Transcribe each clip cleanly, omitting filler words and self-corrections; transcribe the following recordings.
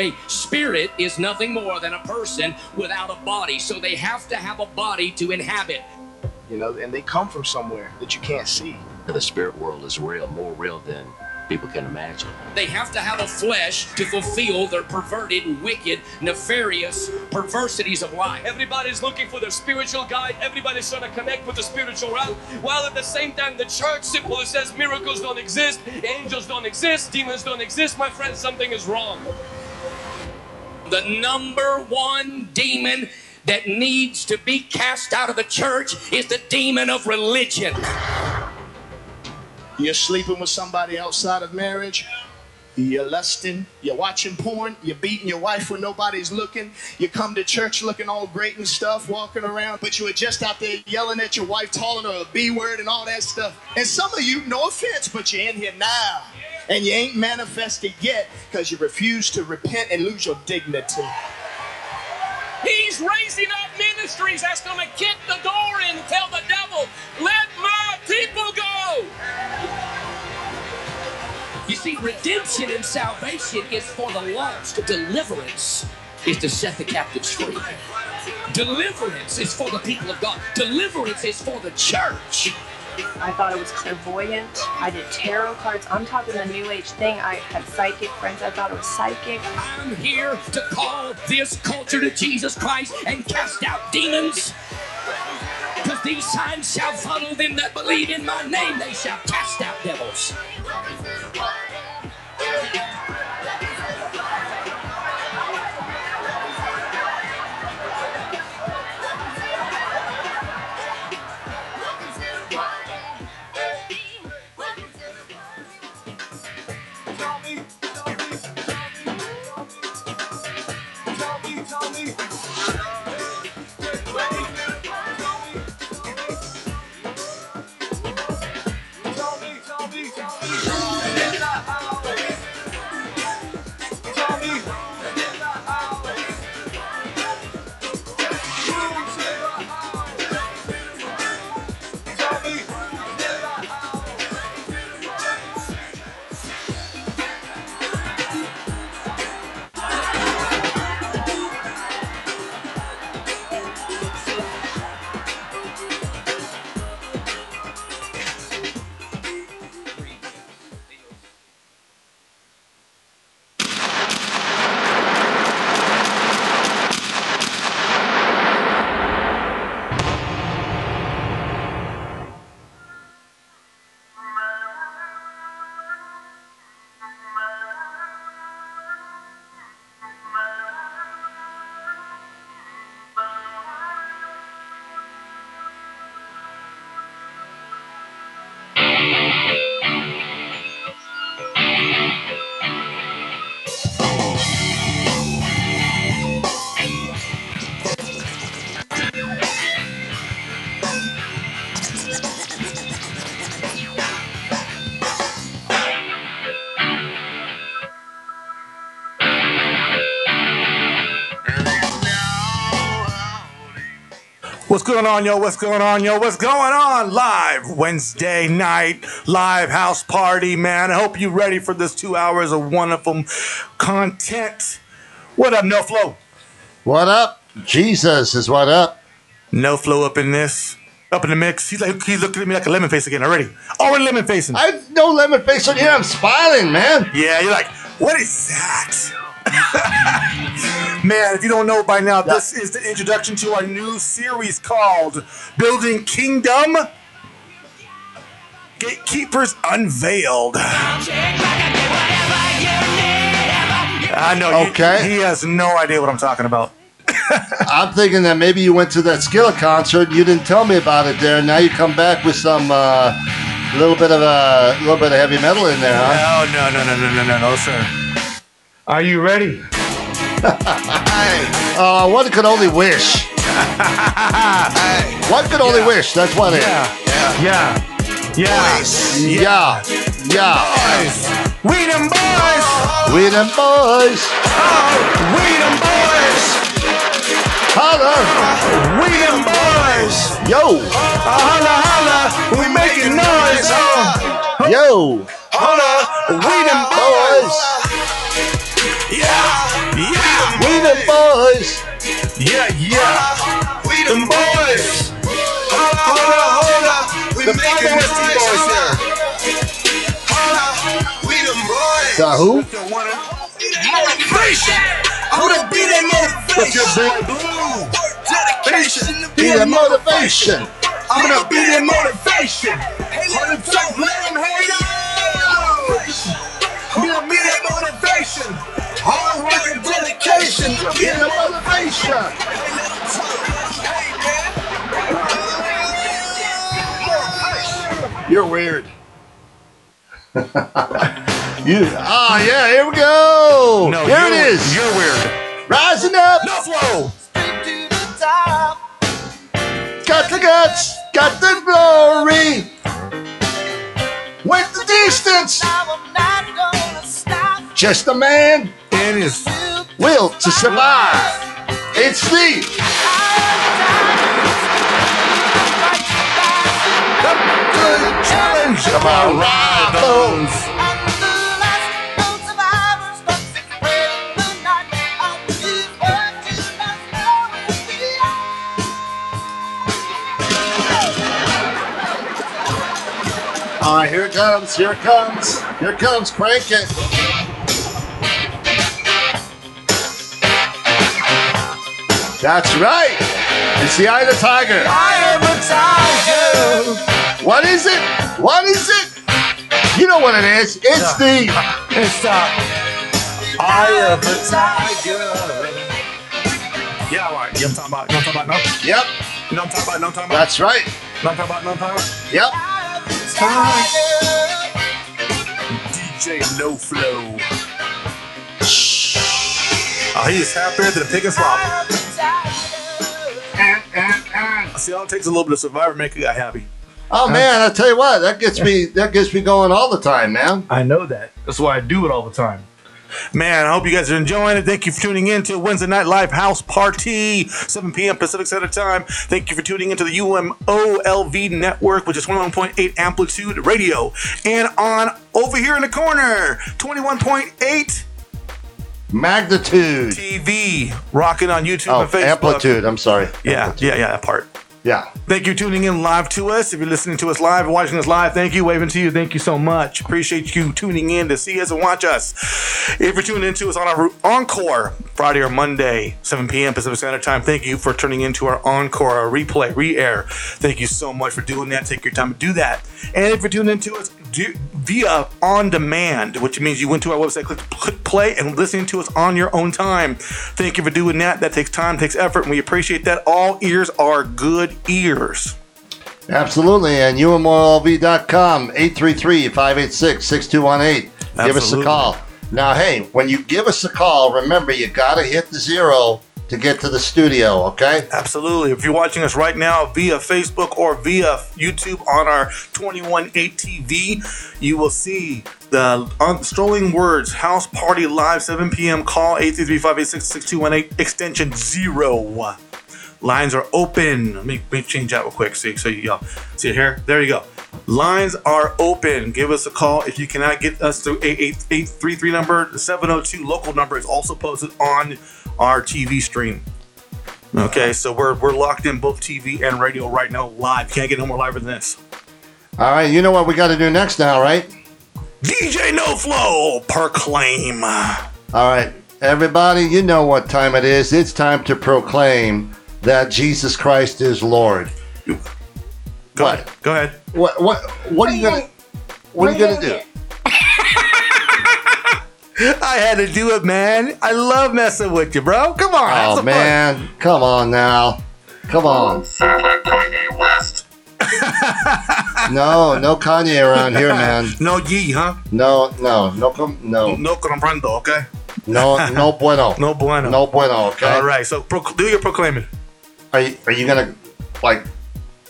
a spirit is nothing more than a person without a body. So they have to have a body to inhabit. You know, and they come from somewhere that you can't see. The spirit world is real, more real than people can imagine. They have to have a flesh to fulfill their perverted, wicked, nefarious perversities of life. Everybody's looking for their spiritual guide. Everybody's trying to connect with the spiritual realm, while at the same time the church simply says miracles don't exist, angels don't exist, demons don't exist. My friend, something is wrong. The number one demon that needs to be cast out of the church is the demon of religion. You're sleeping with somebody outside of marriage, you're lusting, you're watching porn, you're beating your wife when nobody's looking, you come to church looking all great and stuff, walking around, but you were just out there yelling at your wife, calling her a B-word and all that stuff. And some of you, no offense, but you're in here now, and you ain't manifested yet because you refuse to repent and lose your dignity. He's raising up ministries that's going to kick the door in and tell the devil, let my people go. You see, redemption and salvation is for the lost. Deliverance is to set the captives free. Deliverance is for the people of God. Deliverance is for the church. I thought it was clairvoyant. I did tarot cards. I'm talking the New Age thing. I had psychic friends. I thought it was psychic. I'm here to call this culture to Jesus Christ and cast out demons. Because these signs shall follow them that believe in my name. They shall cast out devils. What's going on, yo? What's going on, yo? What's going on? Live Wednesday night, live house party, man. I hope you're ready for this 2 hours of wonderful content. What up, No Flow? What up? Jesus is what up. No Flow up in this, up in the mix. He's like, he's looking at me like a lemon face again already. Already lemon facing. I no lemon face on here. I'm smiling, man. Yeah, you're like, what is that? Man, if you don't know by now, this is the introduction to our new series called Building Kingdom Gatekeepers Unveiled. I know, okay. He has no idea what I'm talking about. I'm thinking that maybe you went to that Skillet concert and you didn't tell me about it there. Now you come back with some little bit of heavy metal in there, huh? No, sir. Are you ready? One could only wish. One could only wish. That's what it is. Yeah. We them boys. We them boys. Oh, we them boys. Holla. We them boys. Yo. Holla, holla. We making noise. Oh. Yo. Holla. We them boys. Yeah, Yeah, yeah. We them boys. Hold up, hold up. We making this noise here. Hold up. We them boys. The who? Motivation. I'm gonna be that motivation. Dedication to be that motivation. I'm gonna be that motivation. Hold up, don't let them hate us. I'm gonna be that motivation. Hard work and dedication to be the motivation. You're weird. Yeah, here we go. No, here it is. You're weird. Rising up. No flow. Straight to the top. Got the guts. Got the glory. Went the distance. Now I'm not gonna stop. Just a man. And his will to survive. It's the challenge of our rivals. All right, here it comes. Here it comes. Here it comes. Crank it. That's right. It's the Eye of the Tiger. I am a tiger. What is it? What is it? You know what it is. It's the... It's the... Eye of the Tiger. Yeah, all right. You know what I'm talking about? You know what I'm talking about now? Yep. You know what I'm talking about? You know what I'm talking about? That's right. You know what I'm talking about? You know what I'm talking about? Yep. DJ No Flow. Oh, he is happier than a pig and swap. See, all it takes a little bit of Survivor to make a guy happy. Oh man, I tell you what, that gets me. That gets me going all the time, man. I know that. That's why I do it all the time. Man, I hope you guys are enjoying it. Thank you for tuning in to Wednesday Night Live House Party, 7 p.m. Pacific Standard Time. Thank you for tuning into the UMOLV network, which is 21.8 Amplitude Radio, and on over here in the corner, 21.8. Magnitude TV, rocking on YouTube and Facebook. Amplitude, I'm sorry. Yeah, Amplitude. Yeah, that part. Yeah. Thank you tuning in live to us. If you're listening to us live and watching us live, thank you. Waving to you. Thank you so much. Appreciate you tuning in to see us and watch us. If you're tuning into us on our Encore Friday or Monday, 7 p.m. Pacific Standard Time, thank you for turning into our Encore, our replay, re-air. Thank you so much for doing that. Take your time to do that. And if you're tuning into us via on demand, which means you went to our website, click play, and listening to us on your own time. Thank you for doing that. That takes time, takes effort, and we appreciate that. All ears are good ears. Absolutely. And umolv.com, 833-586-6218. Give us a call. Now, hey, when you give us a call, remember, you got to hit the zero to get to the studio, okay? Absolutely. If you're watching us right now via Facebook or via YouTube on our 21.8 TV, you will see the Strolling Words House Party Live 7 p.m. Call 833-586-6218 extension 0. Lines are open. Let me change that real quick. So y'all see it here? There you go. Lines are open. Give us a call. If you cannot get us through 888-833 number, the 702 local number is also posted on our TV stream. Okay, so we're locked in both TV and radio right now live. Can't get no more live than this. All right, you know what we got to do next now, right? DJ No Flow, proclaim. All right, everybody, you know what time it is. It's time to proclaim that Jesus Christ is Lord. Go ahead. What are you gonna? What are you gonna do? I had to do it, man. I love messing with you, bro. Come on. Oh man, fun. Come on now. Come on. Kanye West. No Kanye around here, man. No ye, huh? No comprendo, okay? No bueno. No bueno, okay? All right, so do your proclaiming. Are you gonna like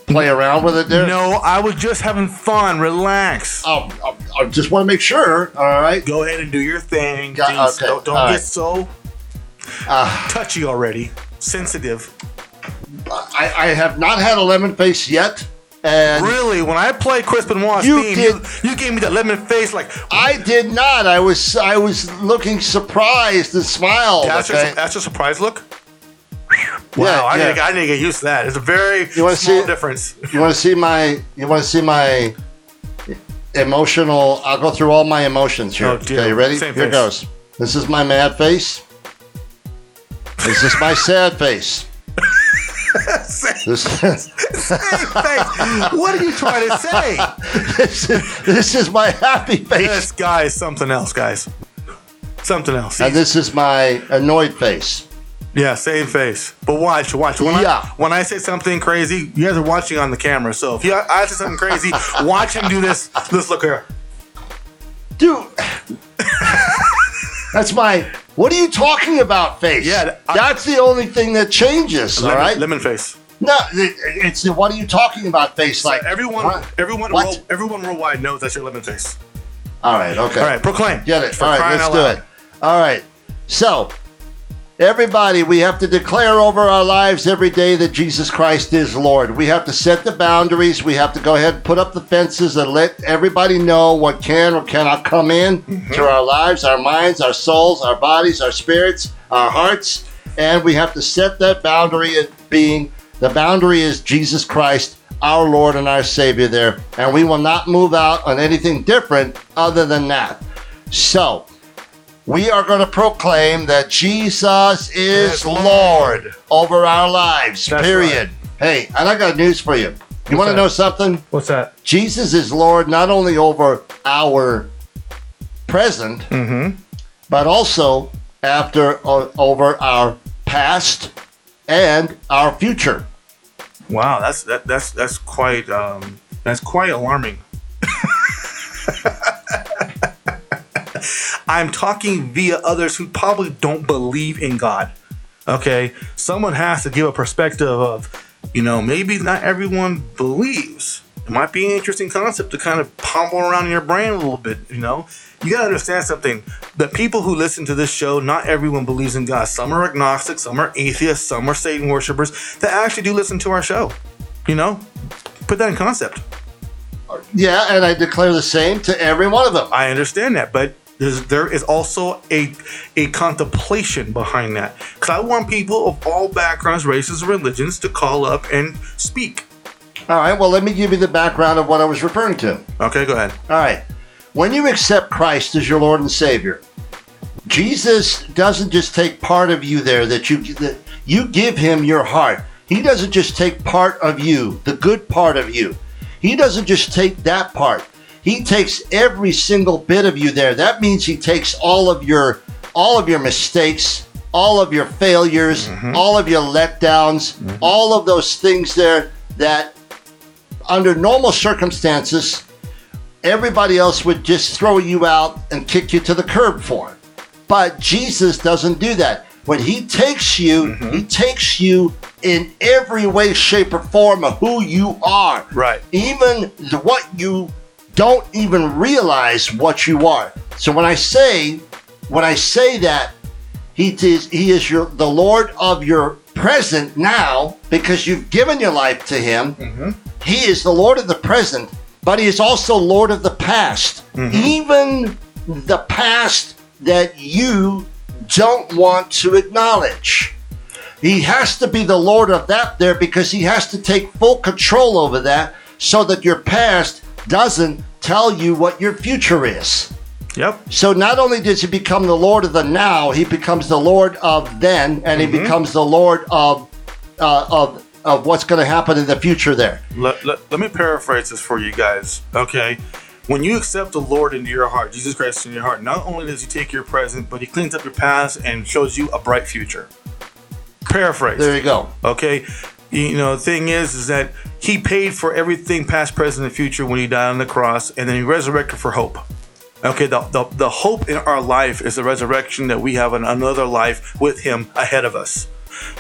play around with it, dude? No, I was just having fun. Relax. I just want to make sure. All right. Go ahead and do your thing. Okay. Don't get so touchy already. Sensitive. I have not had a lemon face yet. And really, when I played Crisp and Wash theme, you gave me that lemon face. Like I did not. I was looking surprised and smiled. That's your surprise look. I need to get used to that. It's a very small difference. You want to see my emotional? I'll go through all my emotions here. Okay, you ready? Here goes. This is my mad face. This is my sad face. Same face. What are you trying to say? This is my happy face. This guy is something else, guys. Something else. And this is my annoyed face. Yeah, same face. But watch. When I say something crazy, you guys are watching on the camera. So if I say something crazy, watch him do this. Let's look here. Dude. That's my, what are you talking about face? Yeah, that's the only thing that changes, all right? Lemon face. No, it's the what are you talking about face? Like everyone worldwide knows that's your lemon face. All right, okay. All right, proclaim. Get it. All right, let's do it. All right. So, everybody, we have to declare over our lives every day that Jesus Christ is Lord. We have to set the boundaries. We have to go ahead and put up the fences and let everybody know what can or cannot come in to our lives, our minds, our souls, our bodies, our spirits, our hearts. And we have to set that boundary at being. The boundary is Jesus Christ, our Lord and our Savior there. And we will not move out on anything different other than that. So, we are going to proclaim that Jesus is Lord over our lives, that's period. Right. Hey, and I got news for you. You want to know something? What's that? Jesus is Lord not only over our present, but also over our past and our future. Wow, that's quite alarming. I'm talking via others who probably don't believe in God. Okay, someone has to give a perspective of, maybe not everyone believes. It might be an interesting concept to kind of pummel around in your brain a little bit. You gotta understand something. The people who listen to this show, not everyone believes in God. Some are agnostic, some are atheists, some are Satan worshipers that actually do listen to our show. Put that in concept. Yeah, and I declare the same to every one of them. I understand that, but there is also a contemplation behind that. Because I want people of all backgrounds, races, and religions to call up and speak. All right, well, let me give you the background of what I was referring to. Okay, go ahead. All right. When you accept Christ as your Lord and Savior, Jesus doesn't just take part of you there, that you give him your heart. He doesn't just take part of you, the good part of you. He doesn't just take that part. He takes every single bit of you there. That means he takes all of your mistakes, all of your failures, all of your letdowns, all of those things there that under normal circumstances, everybody else would just throw you out and kick you to the curb for. But Jesus doesn't do that. When he takes you, he takes you in every way, shape, or form of who you are. Right. Even what you don't even realize what you are. So when I say that he is the Lord of your present now, because you've given your life to him, he is the Lord of the present, but he is also Lord of the past. Even the past that you don't want to acknowledge. He has to be the Lord of that there, because he has to take full control over that, so that your past doesn't tell you what your future is. Yep. So not only does he become the Lord of the now, he becomes the Lord of then, and he becomes the Lord of what's going to happen in the future there. Let me paraphrase this for you guys. Okay. When you accept the Lord into your heart, Jesus Christ into your heart, not only does he take your present, but he cleans up your past and shows you a bright future. Paraphrase. There you go. Okay. The thing is that he paid for everything past, present, and future when he died on the cross, and then he resurrected for hope. Okay, the hope in our life is the resurrection, that we have another life with him ahead of us.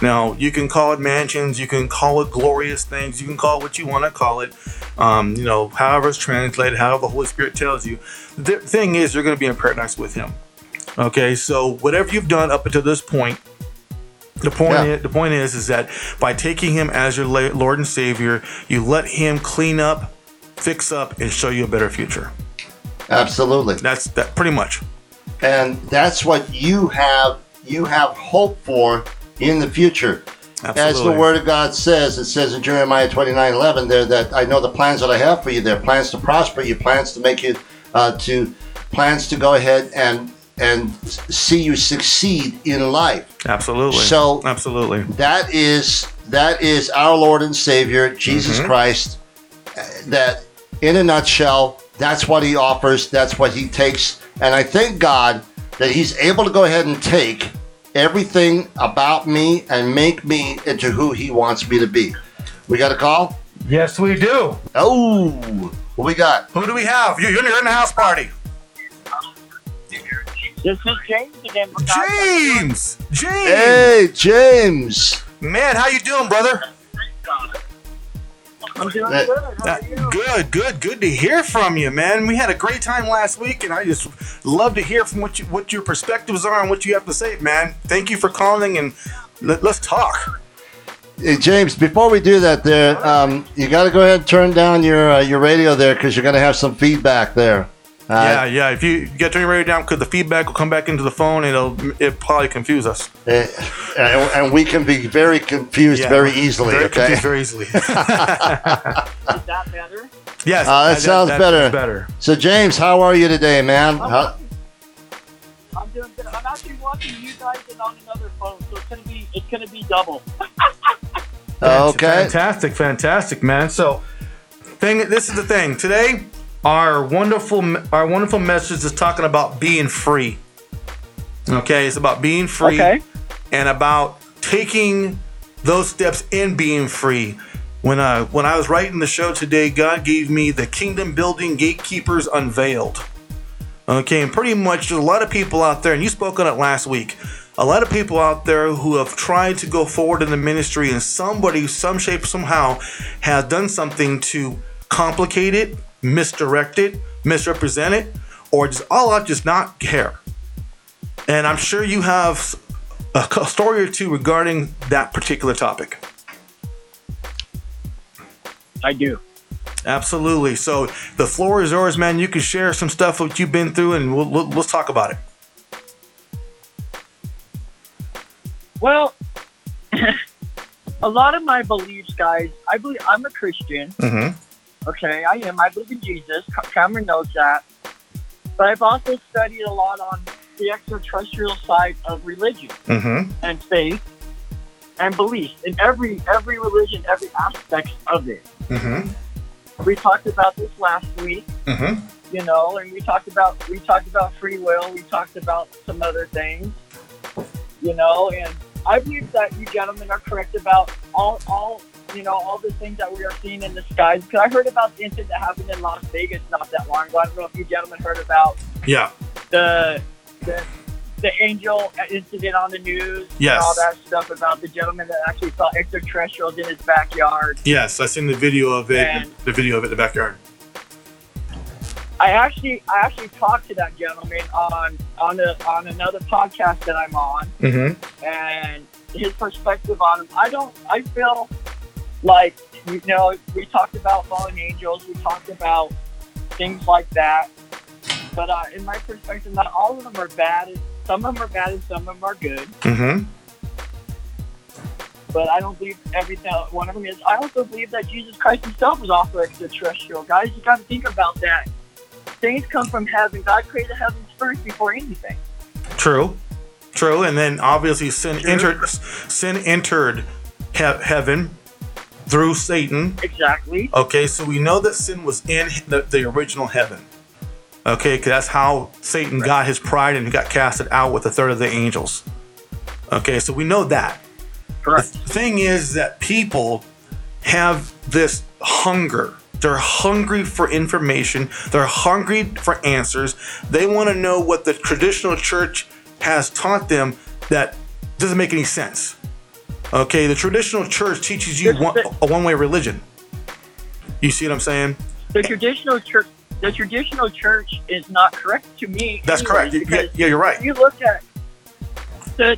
Now, you can call it mansions, you can call it glorious things, you can call it what you want to call it, however it's translated, however the Holy Spirit tells you. The thing is, you're going to be in paradise with him. Okay, so whatever you've done up until this point, the point is that by taking him as your Lord and Savior, you let him clean up, fix up, and show you a better future. Absolutely. That's that, pretty much. And that's what you have hope for in the future. Absolutely. As the Word of God says, it says in Jeremiah 29:11 there that I know the plans that I have for you. They're plans to prosper you, plans to make you, plans to go ahead and see you succeed in life. Absolutely. So absolutely. That is our Lord and Savior Jesus mm-hmm. Christ. That in a nutshell, that's what He offers. That's what He takes. And I thank God that He's able to go ahead and take everything about me and make me into who He wants me to be. We got a call? Yes, we do. Oh, what we got? Who do we have? You're in the house party. This is James again. James! Hey, James! Man, how you doing, brother? I'm doing good. How are you? Good to hear from you, man. We had a great time last week, and I just love to hear from what your perspectives are and what you have to say, man. Thank you for calling, and let's talk. Hey, James, before we do that, there, you got to go ahead and turn down your radio there because you're going to have some feedback there. Yeah. If you got to turn your radio down, because the feedback will come back into the phone, and it'll probably confuse us. And we can be very confused very easily. Is that better? Yes. That sounds better. So, James, how are you today, man? I'm doing good. I'm actually watching you guys on another phone, so it's gonna be double. Okay. Fantastic, man. So, this is the thing today. Our wonderful message is talking about being free. Okay, it's about being free and about taking those steps in being free. When I was writing the show today, God gave me the Kingdom Building Gatekeepers Unveiled. Okay, and pretty much there's a lot of people out there, and you spoke on it last week. A lot of people out there who have tried to go forward in the ministry, and somebody, some shape, somehow, has done something to complicate it, misdirected, misrepresented, or just all out just not care. And I'm sure you have a story or two regarding that particular topic. I do. Absolutely. So the floor is yours, man. You can share some stuff that you've been through, and let's talk about it. Well, a lot of my beliefs, guys, I believe I'm a Christian. Mm-hmm. Okay, I am. I believe in Jesus. Cameron knows that. But I've also studied a lot on the extraterrestrial side of religion mm-hmm. and faith and belief in every religion, every aspect of it. Mm-hmm. We talked about this last week, mm-hmm. you know, and we talked about free will. We talked about some other things, you know, and I believe that you gentlemen are correct about all. You know, all the things that we are seeing in the skies. Because I heard about the incident that happened in Las Vegas not that long ago. I don't know if you gentlemen heard about the angel incident on the news and all that stuff about the gentleman that actually saw extraterrestrials in his backyard. Yes, I seen the video of it. And the video of it in the backyard. I actually talked to that gentleman on another podcast that I'm on, mm-hmm. and his perspective on him. I feel. Like, you know, we talked about fallen angels, we talked about things like that. But in my perspective, not all of them are bad. Some of them are bad and some of them are good. Mm-hmm. But I don't believe everything one of them is. I also believe that Jesus Christ himself was also extraterrestrial. Guys, you got to think about that. Things come from heaven. God created heavens first before anything. True. And then obviously sin entered heaven. Through Satan. Exactly. Okay, so we know that sin was in the original heaven. Okay, because that's how Satan got his pride and got casted out with a third of the angels. Okay, so we know that. Correct. The thing is that people have this hunger. They're hungry for information. They're hungry for answers. They want to know what the traditional church has taught them that doesn't make any sense. Okay, the traditional church teaches you a one-way religion. You see what I'm saying? The traditional church is not correct to me. That's correct. Yeah, you're right. If you look at the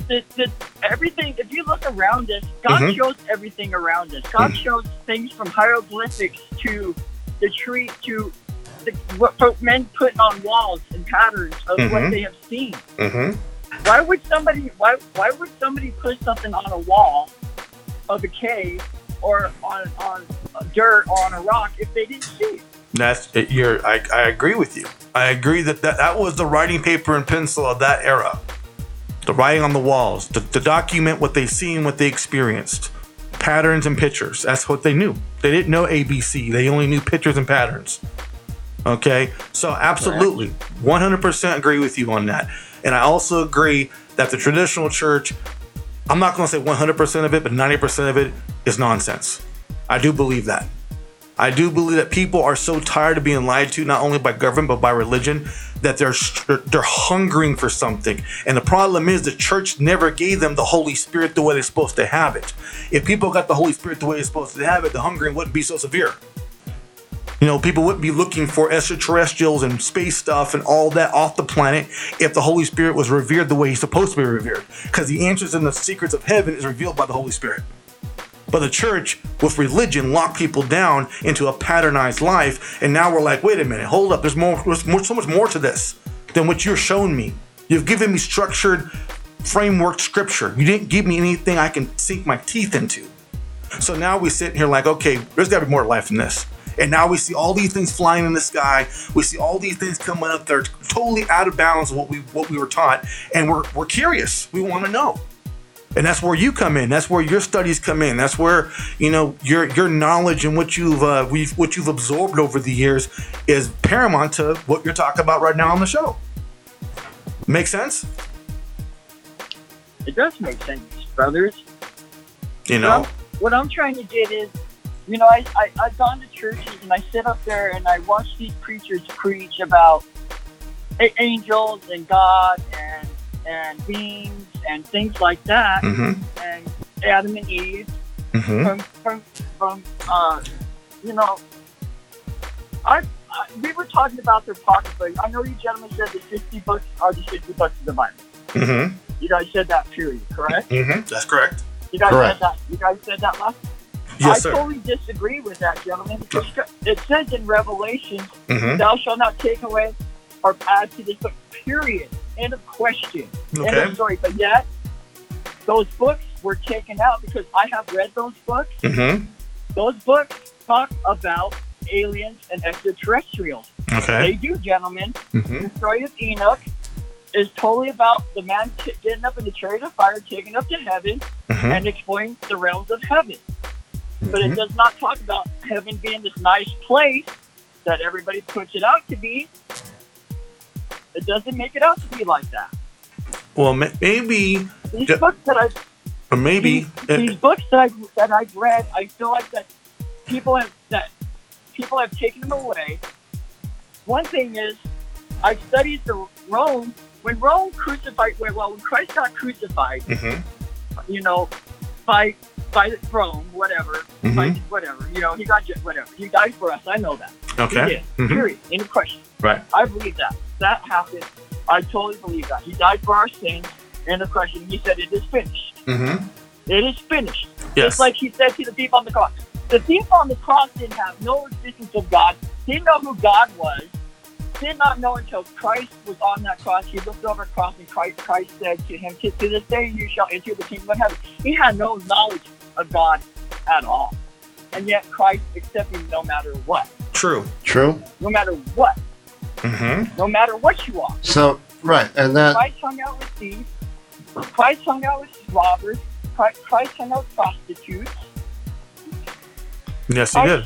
everything, if you look around us, God mm-hmm. shows everything around us. God mm-hmm. shows things from hieroglyphics to the tree to what men put on walls and patterns of mm-hmm. what they have seen. Mm-hmm. Why would somebody put something on a wall a decay or on dirt or on a rock if they didn't see it. I agree with you. I agree that was the writing paper and pencil of that era. The writing on the walls, to document what they see and what they experienced. Patterns and pictures. That's what they knew. They didn't know ABC. They only knew pictures and patterns. Okay? So absolutely, 100% agree with you on that. And I also agree that the traditional church, I'm not going to say 100% of it, but 90% of it is nonsense. I do believe that. I do believe that people are so tired of being lied to, not only by government, but by religion, that they're hungering for something. And the problem is the church never gave them the Holy Spirit the way they're supposed to have it. If people got the Holy Spirit the way they're supposed to have it, the hungering wouldn't be so severe. You know, people wouldn't be looking for extraterrestrials and space stuff and all that off the planet if the Holy Spirit was revered the way he's supposed to be revered. Because the answers and the secrets of heaven is revealed by the Holy Spirit. But the church, with religion, locked people down into a patternized life. And now we're like, wait a minute, hold up. There's so much more to this than what you're showing me. You've given me structured framework scripture. You didn't give me anything I can sink my teeth into. So now we sit here like, okay, there's got to be more to life than this. And now we see all these things flying in the sky. We see all these things coming up. They're totally out of bounds of what we were taught. And we're curious. We want to know. And that's where you come in. That's where your studies come in. That's where, you know, your knowledge and what you've absorbed over the years is paramount to what you're talking about right now on the show. Make sense? It does make sense, brothers. You know, what I'm trying to get is, you know, I've gone to churches and I sit up there and I watch these preachers preach about angels and God and beings and things like that, mm-hmm. and Adam and Eve, mm-hmm. from you know, we were talking about their pocketbook. I know you gentlemen said the 50 books are the 50 books of the Bible. Mm-hmm. You guys said that, period, correct? Mm-hmm. That's correct. You guys correct. Said that. You guys said that last. Yes, sir. I totally disagree with that, gentlemen. Because it says in Revelation, mm-hmm. "Thou shalt not take away or add to this book." Period. End of question. Okay. End of story. But yet, those books were taken out because I have read those books. Mm-hmm. Those books talk about aliens and extraterrestrials. Okay. They do, gentlemen. Mm-hmm. The story of Enoch is totally about the man getting up in the chariot of fire, taken up to heaven, mm-hmm. and exploring the realms of heaven. Mm-hmm. But it does not talk about heaven being this nice place that everybody puts it out to be. It doesn't make it out to be like that. Well, maybe these books that I've these books that I've read, I feel like that people have taken them away. One thing is, I've studied the Rome when Christ got crucified, mm-hmm. you know, by Rome, whatever, mm-hmm. by whatever, you know, he died for us. I know that. Okay. He did. Mm-hmm. Period. Any question? Right. I believe that. That happened. I totally believe that. He died for our sins. And the question, he said, it is finished. Mm-hmm. It is finished. Yes. Just like he said to the thief on the cross. The thief on the cross didn't have no existence of God. Didn't know who God was. Did not know until Christ was on that cross. He looked over the cross and Christ said to him, to this day you shall enter the kingdom of heaven. He had no knowledge of God at all. And yet Christ accepted him no matter what. True. No matter what. Mm-hmm. No matter what you are. So, right, and that... Christ hung out with thieves. Christ hung out with robbers. Christ hung out with prostitutes. Yes, he did.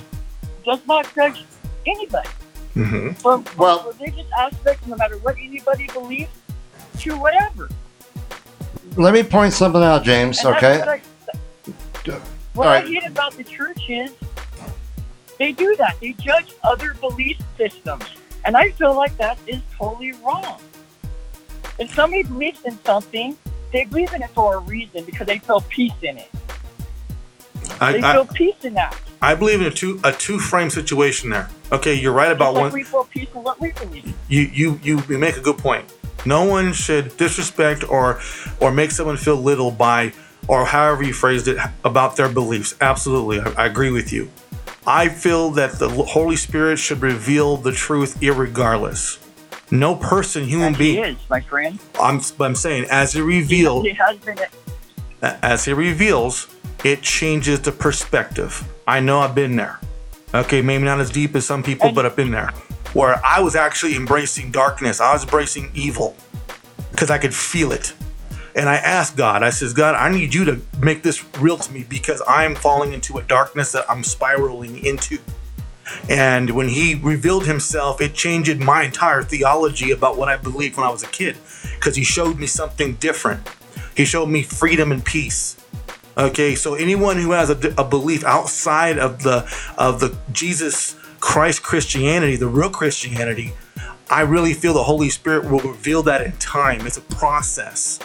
Does not judge anybody. Mm-hmm. From religious aspects, no matter what anybody believes, to whatever. Let me point something out, James, and okay? What I hate about the church is they do that. They judge other belief systems. And I feel like that is totally wrong. If somebody believes in something, they believe in it for a reason because they feel peace in it. They feel peace in that. I believe in a two-frame situation there. Okay, you're right about one. We feel peace in what we believe. You make a good point. No one should disrespect or make someone feel little by, or however you phrased it, about their beliefs. Absolutely, I agree with you. I feel that the Holy Spirit should reveal the truth irregardless. No person, human being. He is, my friend. I'm saying, as he reveals, it changes the perspective. I know I've been there. Okay, maybe not as deep as some people, but I've been there. Where I was actually embracing darkness. I was embracing evil because I could feel it. And I asked God, I says, God, I need you to make this real to me because I am falling into a darkness that I'm spiraling into. And when he revealed himself, it changed my entire theology about what I believed when I was a kid, because he showed me something different. He showed me freedom and peace. Okay, so anyone who has a belief outside of the Jesus Christ Christianity, the real Christianity, I really feel the Holy Spirit will reveal that in time. It's a process.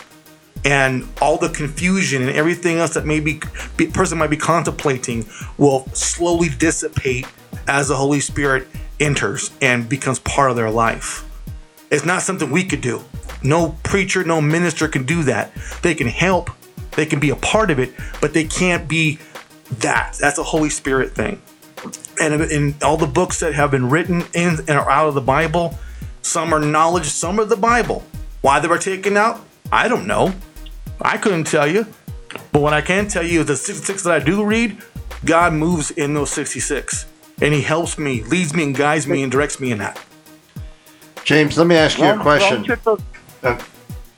And all the confusion and everything else that maybe a person might be contemplating will slowly dissipate as the Holy Spirit enters and becomes part of their life. It's not something we could do. No preacher, no minister can do that. They can help, they can be a part of it, but they can't be that. That's a Holy Spirit thing. And in all the books that have been written in and are out of the Bible, some are knowledge, some are the Bible. Why they were taken out, I don't know. I couldn't tell you, but what I can tell you is the 66 that I do read, God moves in those 66, and he helps me, leads me, and guides me, and directs me in that. James, let me ask you a question.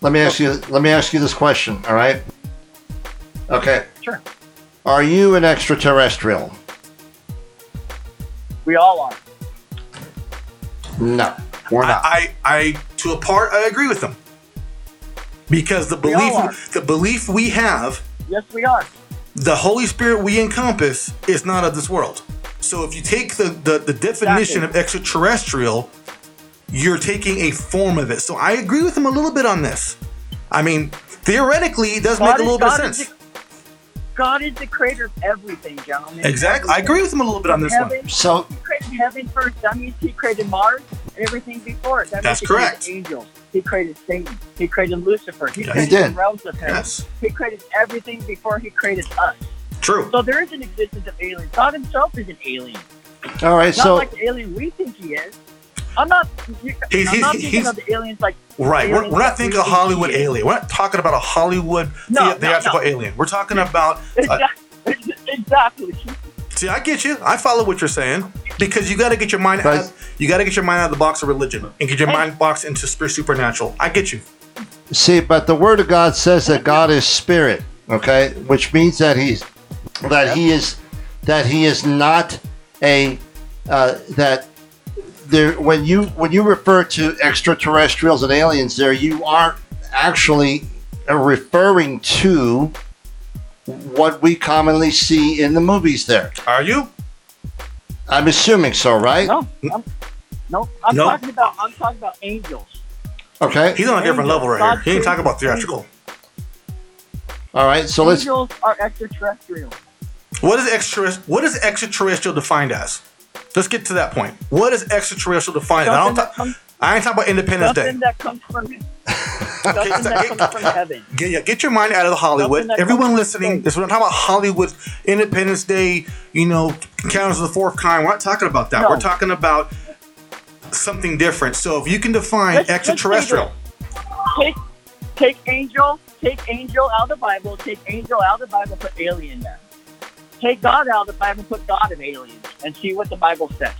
Let me ask you this question. All right. Okay. Sure. Are you an extraterrestrial? We all are. No, we're not. I to a part, I agree with them. Because the belief we have, yes, we are. The Holy Spirit we encompass is not of this world. So if you take the definition exactly. of extraterrestrial, you're taking a form of it. So I agree with him a little bit on this. I mean, theoretically, it does make a little bit of sense. God is the creator of everything, gentlemen. Exactly. I agree with him a little bit on this one. So he created heaven first. That means he created Mars and everything before it. That's correct. Angels. He created Satan. He created Lucifer. He created the realms of heaven. Yes. He created everything before he created us. True. So there is an existence of aliens. God himself is an alien. All right. Not like the alien we think he is. I'm not thinking of the aliens like. Right. We're not thinking of Hollywood alien. We're not talking about a Hollywood theatrical alien. We're talking about. Exactly. See, I get you. I follow what you're saying. Because you got to get your mind out. You got to get your mind out of the box of religion and get your mind box into supernatural. I get you. See, but the Word of God says that God is spirit. Okay, which means that he is not a that there. When you refer to extraterrestrials and aliens, there you are actually referring to what we commonly see in the movies. There are you. I'm assuming so, right? No. I'm talking about angels. Okay. He's on a different level right here. He ain't talking about theatrical. All right, so let's. Angels are extraterrestrial. What is extraterrestrial defined as? Let's get to that point. What is extraterrestrial defined as? I ain't talking about Independence Day. Something that comes from heaven. Get your mind out of the Hollywood. Everyone listening, this is what I'm talking about. Hollywood, Independence Day, Encounters of the Fourth Kind. We're not talking about that. No. We're talking about something different. So if you can define extraterrestrial. Take angel out of the Bible. Take angel out of the Bible. Put alien there. Take God out of the Bible. Put God in aliens, and see what the Bible says.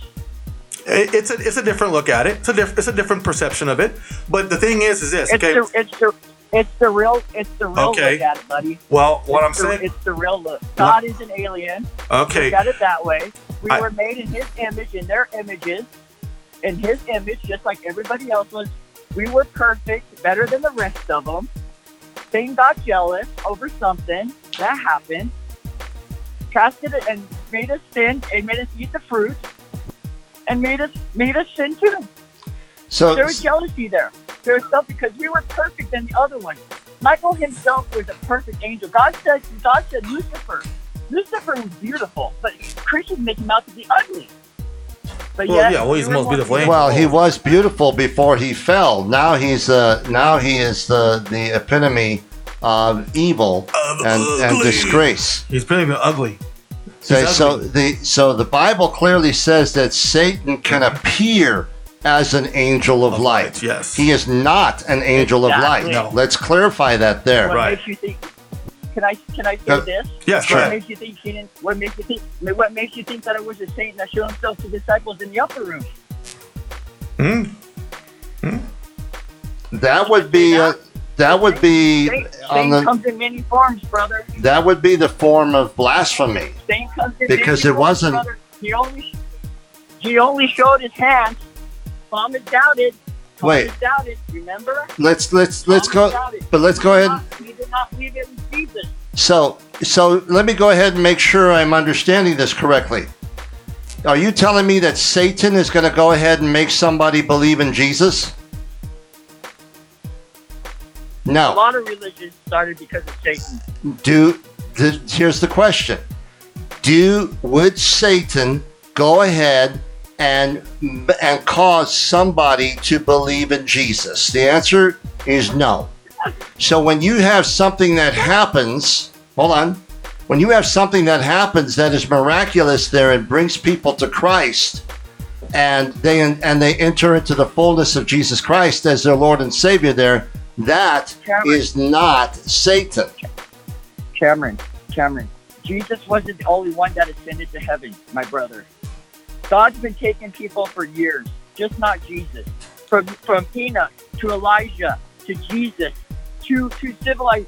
It's a different look at it. It's a different perception of it. But the thing is this. Okay. It's the real look at it, buddy. Well, what I'm saying. It's the real look. God is an alien. Okay. Look at it that way. We were made in his image, in their images, in his image, just like everybody else was. We were perfect, better than the rest of them. Satan got jealous over something that happened. Casted it and made us sin. It made us eat the fruit. And made us sin too. So there was jealousy there. There was stuff because we were perfect than the other one. Michael himself was a perfect angel. God said Lucifer. Lucifer was beautiful, but Christians make him out to be ugly. But he's the most beautiful angel. Well, he was beautiful before he fell. Now he is the epitome of evil and disgrace. He's pretty ugly. So the Bible clearly says that Satan can appear as an angel of light. Yes. He is not an angel of light. No. Let's clarify that there. Right. Can I say this? Yes, sure. What makes you think that I was a saint that showed himself to disciples in the upper room? That would be Satan comes in many forms, brother. That would be the form of blasphemy. Satan comes in because many it forms, wasn't. Brother. He only showed his hands. Thomas doubted. Thomas doubted. Remember? Let's go ahead. He did not believe it was Jesus. So let me go ahead and make sure I'm understanding this correctly. Are you telling me that Satan is going to go ahead and make somebody believe in Jesus? No. A lot of religions started because of Satan. Here's the question. Would Satan go ahead and cause somebody to believe in Jesus? The answer is no. So when you have something that happens, when you have something that happens that is miraculous there and brings people to Christ, and they enter into the fullness of Jesus Christ as their Lord and Savior there, that is not Satan. Cameron, Jesus wasn't the only one that ascended to heaven, my brother. God's been taking people for years, just not Jesus. From Enoch to Elijah to Jesus to civilized,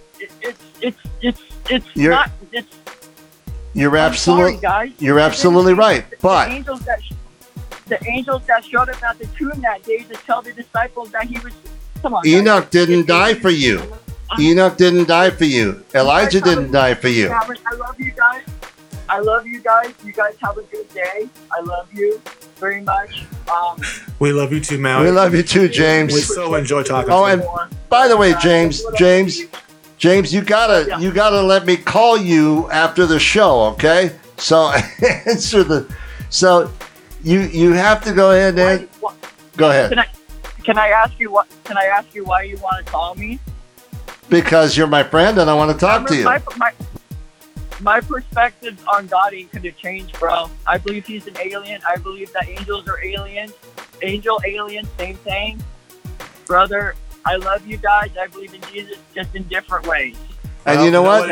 You're absolutely right. But the angels that showed up at the tomb that day to tell the disciples that he was. Enoch didn't die for you. Enoch didn't die for you. Elijah didn't die for you. I love you guys. I love you guys. You guys have a good day. I love you very much. We love you too, Maui. We love you too, James. We so enjoy talking to you. Oh, and by the way, James, you gotta let me call you after the show, okay? So answer you have to go ahead and go ahead. Can I ask you why you want to call me? Because you're my friend and I want to talk to you. My perspectives on God ain't gonna change, bro. I believe he's an alien. I believe that angels are aliens. Angel, alien, same thing. Brother, I love you guys. I believe in Jesus, just in different ways. And you know what?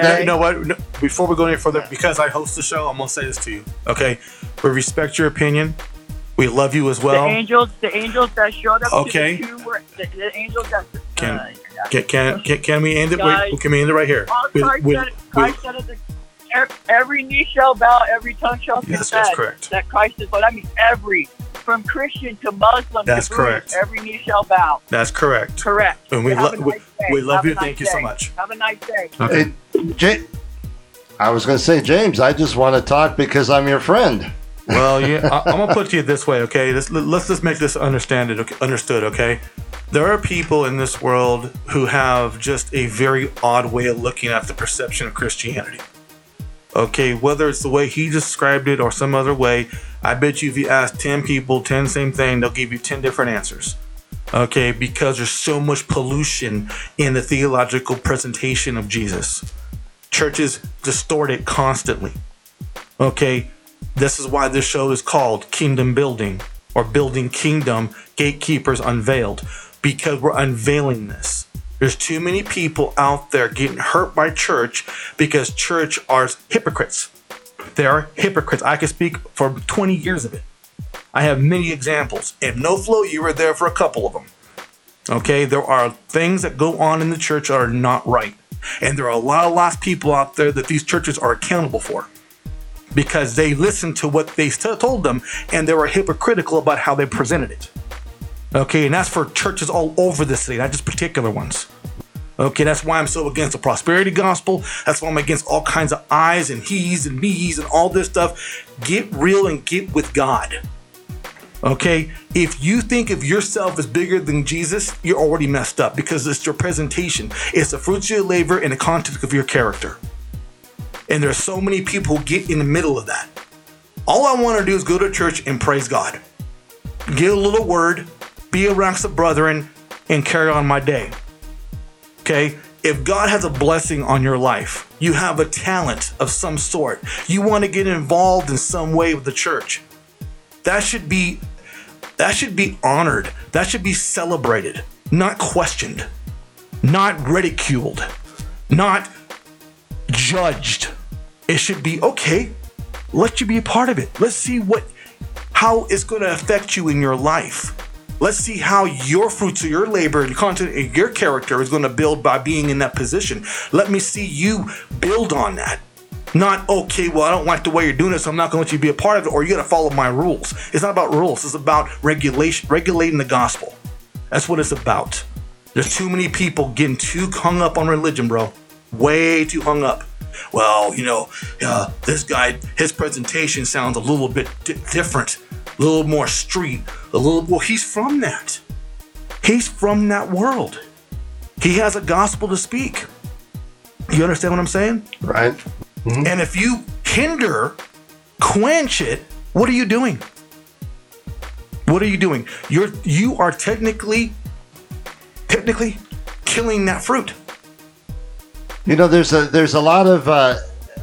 Before we go any further, because I host the show, I'm gonna say this to you. Okay, we respect your opinion. We love you as well. The angels that showed up to the tomb were the angels that. Can we end it? Guys, can we end it right here? Every knee shall bow, every tongue shall confess that Christ is Lord. I mean, from Christian to Muslim to Buddhist, every knee shall bow. That's correct. Correct. And we love you. Thank you so much. Have a nice day. Okay. I was going to say, James, I just want to talk because I'm your friend. Well, I'm gonna put it to you this way, okay? Let's just make this understood, okay? There are people in this world who have just a very odd way of looking at the perception of Christianity, okay? Whether it's the way he described it or some other way, I bet you if you ask 10 people 10 same thing, they'll give you 10 different answers, okay? Because there's so much pollution in the theological presentation of Jesus. Churches distort it constantly, okay? This is why this show is called Kingdom Building or Building Kingdom Gatekeepers Unveiled, because we're unveiling this. There's too many people out there getting hurt by church because church are hypocrites. They are hypocrites. I could speak for 20 years of it. I have many examples. If no flow, you were there for a couple of them. Okay, there are things that go on in the church that are not right. And there are a lot of lost people out there that these churches are accountable for, because they listened to what they told them and they were hypocritical about how they presented it. Okay, and that's for churches all over the city, not just particular ones. Okay, that's why I'm so against the prosperity gospel. That's why I'm against all kinds of I's and he's and me's and all this stuff. Get real and get with God. Okay, if you think of yourself as bigger than Jesus, you're already messed up, because it's your presentation. It's the fruits of your labor and the context of your character. And there's so many people who get in the middle of that. All I want to do is go to church and praise God, get a little word, be around some brethren, and carry on my day. Okay? If God has a blessing on your life, you have a talent of some sort, you want to get involved in some way with the church, that should be honored. That should be celebrated, not questioned, not ridiculed, not judged. It should be, okay, let you be a part of it. Let's see how it's going to affect you in your life. Let's see how your fruits of your labor and content and your character is going to build by being in that position. Let me see you build on that. Not, okay, well, I don't like the way you're doing it, so I'm not going to let you be a part of it, or you got to follow my rules. It's not about rules. It's about regulation, regulating the gospel. That's what it's about. There's too many people getting too hung up on religion, bro. Way too hung up. Well, this guy, his presentation sounds a little bit different, a little more street, well, he's from that. He's from that world. He has a gospel to speak. You understand what I'm saying? Right. Mm-hmm. And if you quench it, what are you doing? What are you doing? You are technically killing that fruit. There's a lot of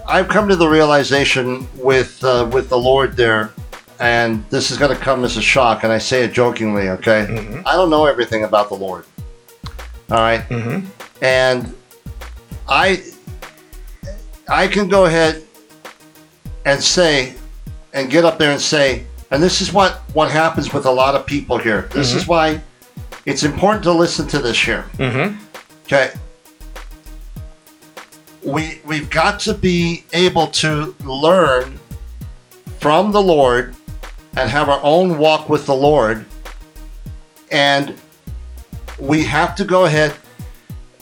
I've come to the realization with the Lord there, and this is going to come as a shock, and I say it jokingly, okay? Mm-hmm. I don't know everything about the Lord, all right? Mm-hmm. And I can go ahead and say, and get up there and say, and this is what happens with a lot of people here. This mm-hmm. is why it's important to listen to this here, mm-hmm. okay? We've got to be able to learn from the Lord and have our own walk with the Lord. And we have to go ahead.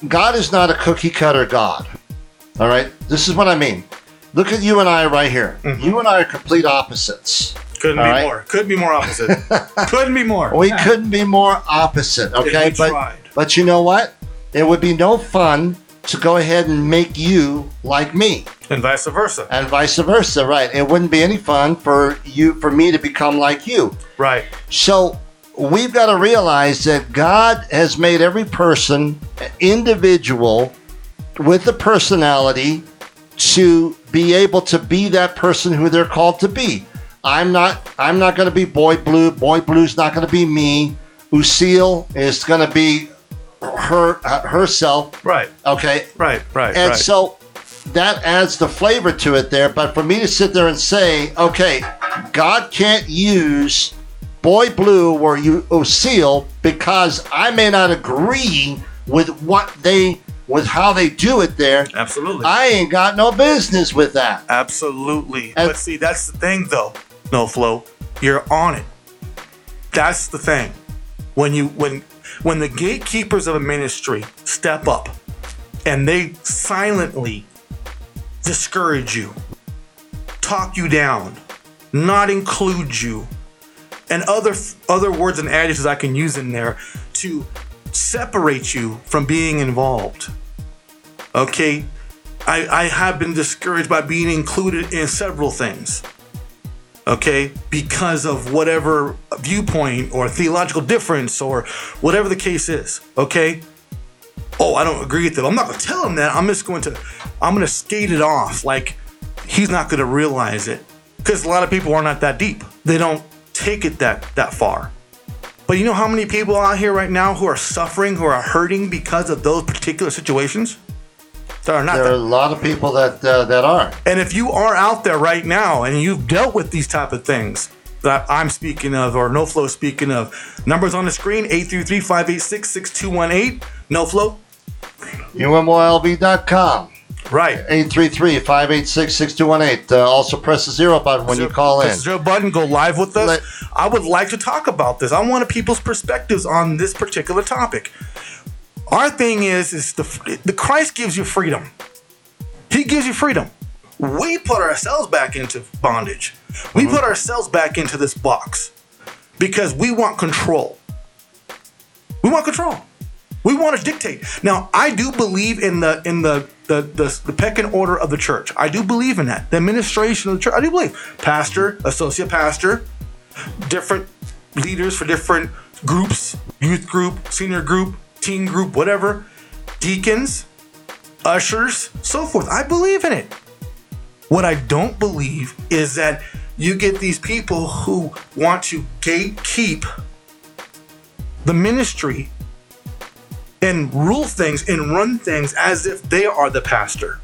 God is not a cookie cutter God. All right. This is what I mean. Look at you and I right here. Mm-hmm. You and I are complete opposites. Couldn't be more opposite. Couldn't be more. We couldn't be more opposite. Okay. But you know what? It would be no fun to go ahead and make you like me. And vice versa. And vice versa, right. It wouldn't be any fun for me to become like you. Right. So we've got to realize that God has made every person an individual with a personality to be able to be that person who they're called to be. I'm not going to be Boy Blue. Boy Blue's not going to be me. Lucille is going to be herself, right? Okay, right. And so that adds the flavor to it there. But for me to sit there and say, okay, God can't use Boy Blue or Lucille because I may not agree with how they do it there. Absolutely, I ain't got no business with that. Absolutely, but see, that's the thing though. No, Flo, you're on it. That's the thing. When the gatekeepers of a ministry step up and they silently discourage you, talk you down, not include you, and other words and adjectives I can use in there to separate you from being involved. Okay, I have been discouraged by being included in several things. Okay, because of whatever viewpoint or theological difference or whatever the case is. Okay, oh, I don't agree with that. I'm not going to tell him that. I'm going to skate it off like he's not going to realize it, because a lot of people are not that deep. They don't take it that far. But you know how many people out here right now who are suffering, who are hurting because of those particular situations? There are a lot of people that are. And if you are out there right now and you've dealt with these type of things that I'm speaking of or NoFlo speaking of, numbers on the screen, 833-586-6218. NoFlo? UMOLV.com. Right. 833-586-6218. Also press the zero button when you call in. Press the zero button, go live with us. I would like to talk about this. I want people's perspectives on this particular topic. Our thing is the Christ gives you freedom. He gives you freedom. We put ourselves back into bondage. We put ourselves back into this box because we want control. We want control. We want to dictate. Now, I do believe in the pecking order of the church. I do believe in that. The administration of the church. I do believe pastor, associate pastor, different leaders for different groups, youth group, senior group, teen group, whatever, deacons, ushers, so forth. I believe in it. What I don't believe is that you get these people who want to gatekeep the ministry and rule things and run things as if they are the pastor.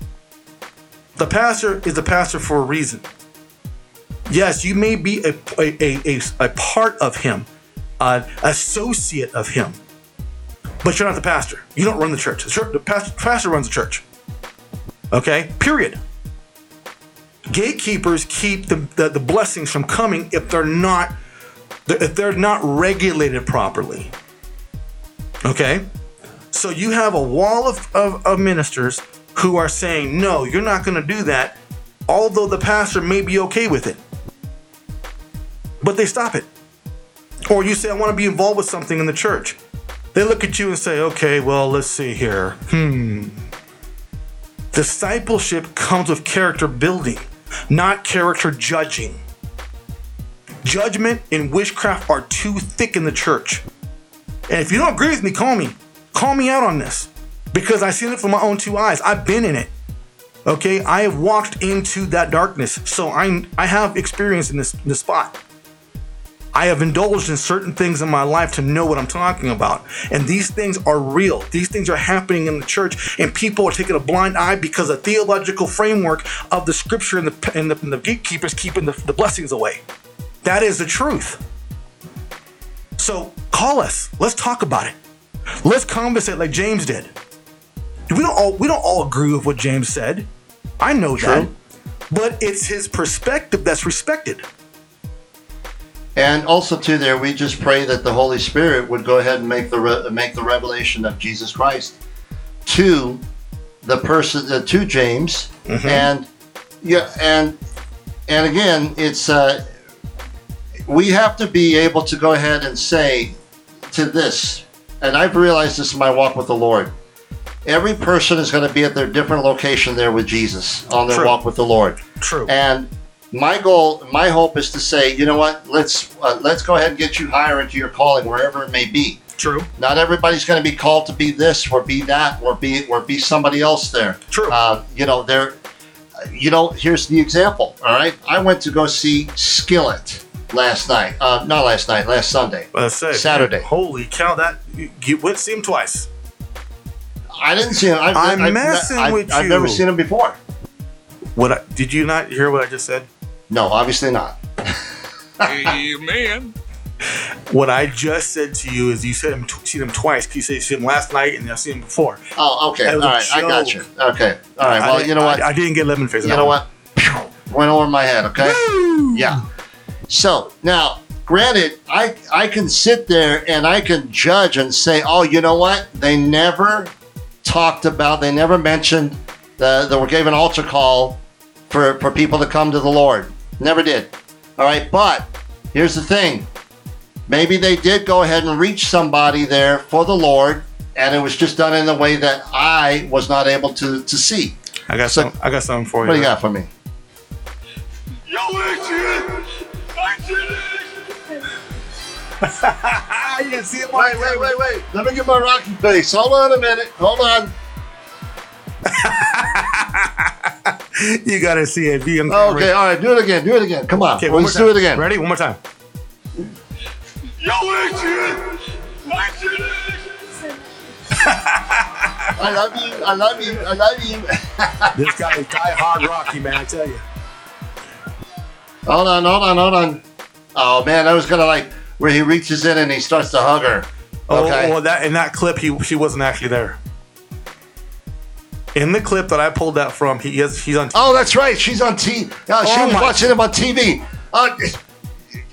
The pastor is the pastor for a reason. Yes, you may be a part of him, an associate of him, but you're not the pastor. You don't run the church. The pastor runs the church. Okay? Period. Gatekeepers keep the blessings from coming if they're not regulated properly. Okay? So you have a wall of ministers who are saying, no, you're not going to do that, although the pastor may be okay with it. But they stop it. Or you say, I want to be involved with something in the church. They look at you and say, okay, well, let's see here. Discipleship comes with character building, not character judging. Judgment and witchcraft are too thick in the church. And if you don't agree with me, call me. Call me out on this, because I've seen it from my own two eyes. I've been in it. Okay, I have walked into that darkness. So I have experience in this spot. I have indulged in certain things in my life to know what I'm talking about. And these things are real. These things are happening in the church, and people are taking a blind eye because the theological framework of the scripture and the gatekeepers keeping the blessings away. That is the truth. So call us. Let's talk about it. Let's conversate like James did. We don't all agree with what James said. I know that. But it's his perspective that's respected. And also, too, there, we just pray that the Holy Spirit would go ahead and make the revelation of Jesus Christ to the person, to James, mm-hmm. and again, it's we have to be able to go ahead and say to this, and I've realized this in my walk with the Lord. Every person is going to be at their different location there with Jesus on their walk with the Lord. True. And my goal, my hope is to say, you know what? Let's go ahead and get you higher into your calling, wherever it may be. True. Not everybody's going to be called to be this or be that or be somebody else there. True. Here's the example. All right, I went to go see Skillet last night. Not last night, last Sunday. Saturday. Holy cow! That you went see him twice. I didn't see him. I'm messing with you. I've never seen him before. Did you not hear what I just said? No, obviously not. Amen. What I just said to you is you said I've seen him twice. You said you seen him last night and I've seen him before. Oh, okay. All right. I got you. Okay. All right. Well, you know what? I didn't get lemon face. You know what? Went over my head, okay? Woo! Yeah. So now, granted, I can sit there and I can judge and say, oh, you know what? They never talked about, they never mentioned that we gave an altar call for people to come to the Lord. Never did. All right, but here's the thing. Maybe they did go ahead and reach somebody there for the Lord, and it was just done in a way that I was not able to see. I got something for you. What do you got for me? Yo, I didn't see it. Wait. Let me get my Rocky face. Hold on a minute. Hold on. You gotta see it. Be okay, all right. Do it again. Come on. Okay, let's do it again. Ready? One more time. Yo, I love you. This guy is die-hard Rocky, man. I tell you. Hold on. Oh man, I was gonna where he reaches in and he starts to hug her. Okay. Oh, that in that clip, she wasn't actually there. In the clip that I pulled that from, he's on TV. Oh, that's right. She's on TV. She was watching him on TV.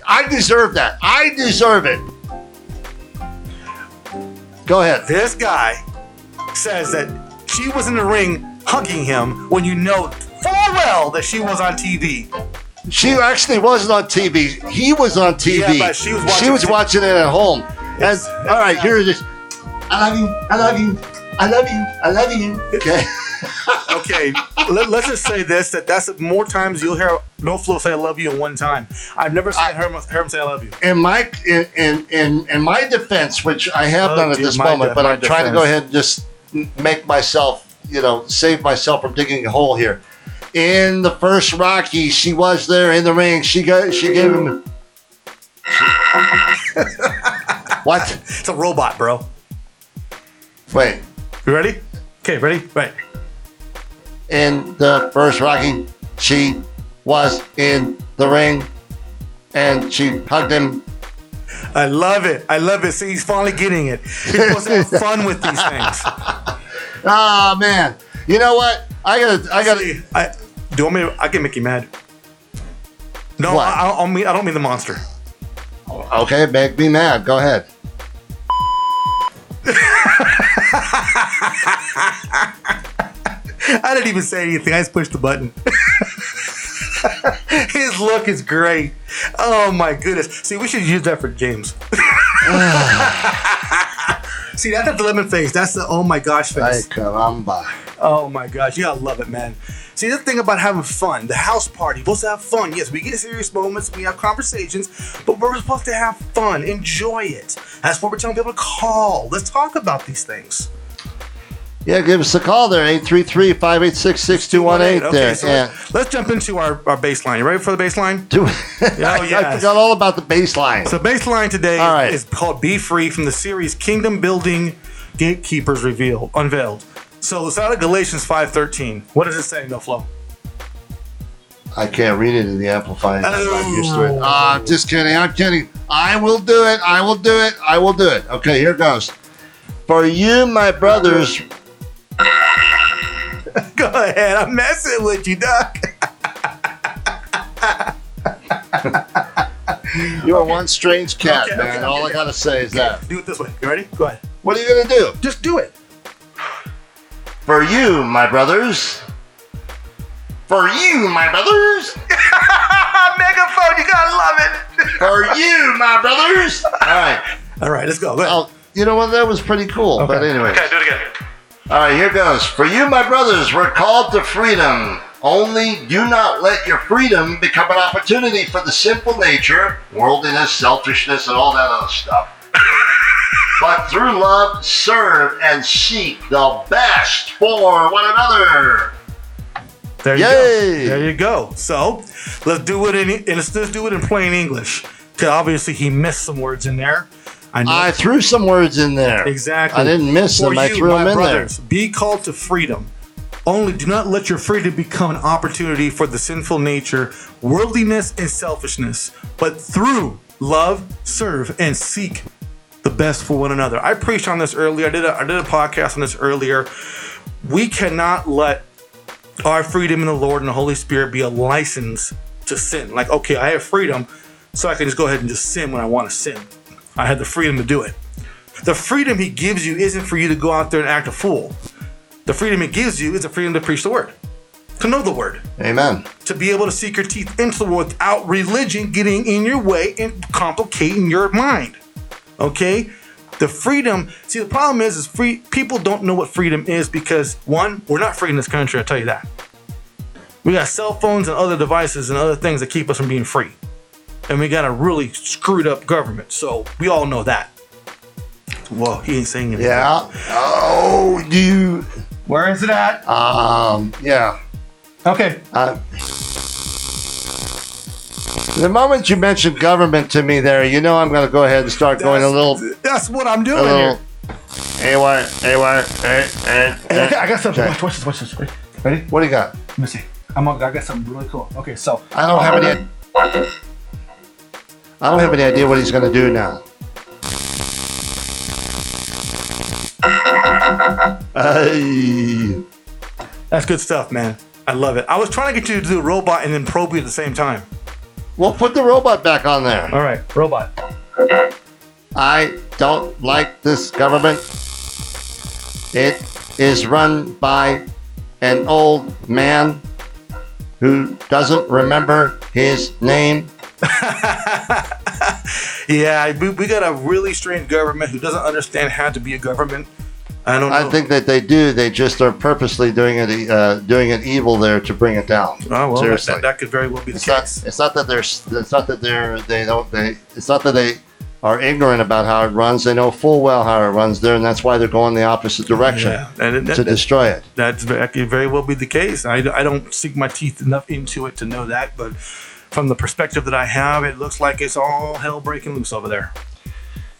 I deserve that. I deserve it. Go ahead. This guy says that she was in the ring hugging him when you know full well that she was on TV. She actually wasn't on TV. He was on TV. Yeah, but she was watching it at home. Yes. And, all right, here it is. I love you. Okay. Okay. Let's just say this: that's more times you'll hear No Flow say "I love you" in one time. I've never seen her say "I love you." In my defense, which I have done at this moment, but I'm trying to go ahead and just make myself, save myself from digging a hole here. In the first Rocky, she was there in the ring. She gave him. What? It's a robot, bro. Wait. You ready? Okay, ready? Right. in the first rocking. She was in the ring and she hugged him. I love it. I love it. See, he's finally getting it. He's supposed to have fun with these things. Ah, oh, man. You know what? I can make you mad. No, I don't mean the monster. Okay, make me mad. Go ahead. I didn't even say anything. I just pushed the button. His look is great. Oh my goodness. See, we should use that for James. See, that's not the lemon face. That's the oh my gosh face. Ay, caramba. Oh my gosh. You gotta love it, man. See, the thing about having fun, the house party, we're supposed to have fun. Yes, we get serious moments, we have conversations, but we're supposed to have fun. Enjoy it. That's what we're telling people to call. Let's talk about these things. Yeah, give us a call there, 833-586-6218 there. Okay, so yeah. Let's jump into our baseline. You ready for the baseline? I forgot all about the baseline. So baseline today is called Be Free from the series Kingdom Building Gatekeepers Unveiled. So it's out of Galatians 5:13. What does it say, though, Flo? I can't read it in the Amplified. I'm used to it. Just kidding. I'm kidding. I will do it. Okay, here goes. For you, my brothers... Go ahead, I'm messing with you, Doc. You are okay. One strange cat, okay, man. Okay, all I gotta say is that. Do it this way. You ready? Go ahead. What are you gonna do? Just do it. For you, my brothers. Megaphone, you gotta love it. For you, my brothers. All right, let's go. Go ahead. You know what? That was pretty cool. Okay. But anyway. Okay, do it again. All right, here goes. For you, my brothers, we're called to freedom. Only do not let your freedom become an opportunity for the sinful nature, worldliness, selfishness, and all that other stuff. But through love, serve and seek the best for one another. There you go. There you go. So let's do it in plain English. Because obviously he missed some words in there. I threw some words in there. Exactly. I didn't miss them. I threw them in there. Be called to freedom. Only do not let your freedom become an opportunity for the sinful nature, worldliness, and selfishness. But through love, serve, and seek the best for one another. I preached on this earlier. I did a podcast on this earlier. We cannot let our freedom in the Lord and the Holy Spirit be a license to sin. Like, okay, I have freedom, so I can just go ahead and just sin when I want to sin. I had the freedom to do it. The freedom he gives you isn't for you to go out there and act a fool. The freedom he gives you is the freedom to preach the word, to know the word. Amen. To be able to sink your teeth into the word without religion getting in your way and complicating your mind. Okay? The freedom, see, the problem is free people don't know what freedom is because, one, we're not free in this country, I'll tell you that. We got cell phones and other devices and other things that keep us from being free. And we got a really screwed up government. So we all know that. Whoa, he ain't saying anything. Yeah. Oh, dude. Where is it at? Yeah. Okay. The moment you mentioned government to me there, you know I'm going to go ahead and start going a little. That's what I'm doing here. Hey, I got something. Watch this. Ready? What do you got? Let me see. I got something really cool. Okay, so. I don't have any idea what he's going to do now. That's good stuff, man. I love it. I was trying to get you to do a robot and then probe you at the same time. Well, put the robot back on there. All right, robot. I don't like this government. It is run by an old man who doesn't remember his name. Yeah, we got a really strange government who doesn't understand how to be a government. I think that they do. They just are purposely doing it evil there to bring it down. Oh well, seriously, that could very well be the case. It's not that they are ignorant about how it runs. They know full well how it runs there, and that's why they're going the opposite direction to destroy it. That could very well be the case. I don't sink my teeth enough into it to know that, but. From the perspective that I have, it looks like it's all hell breaking loose over there.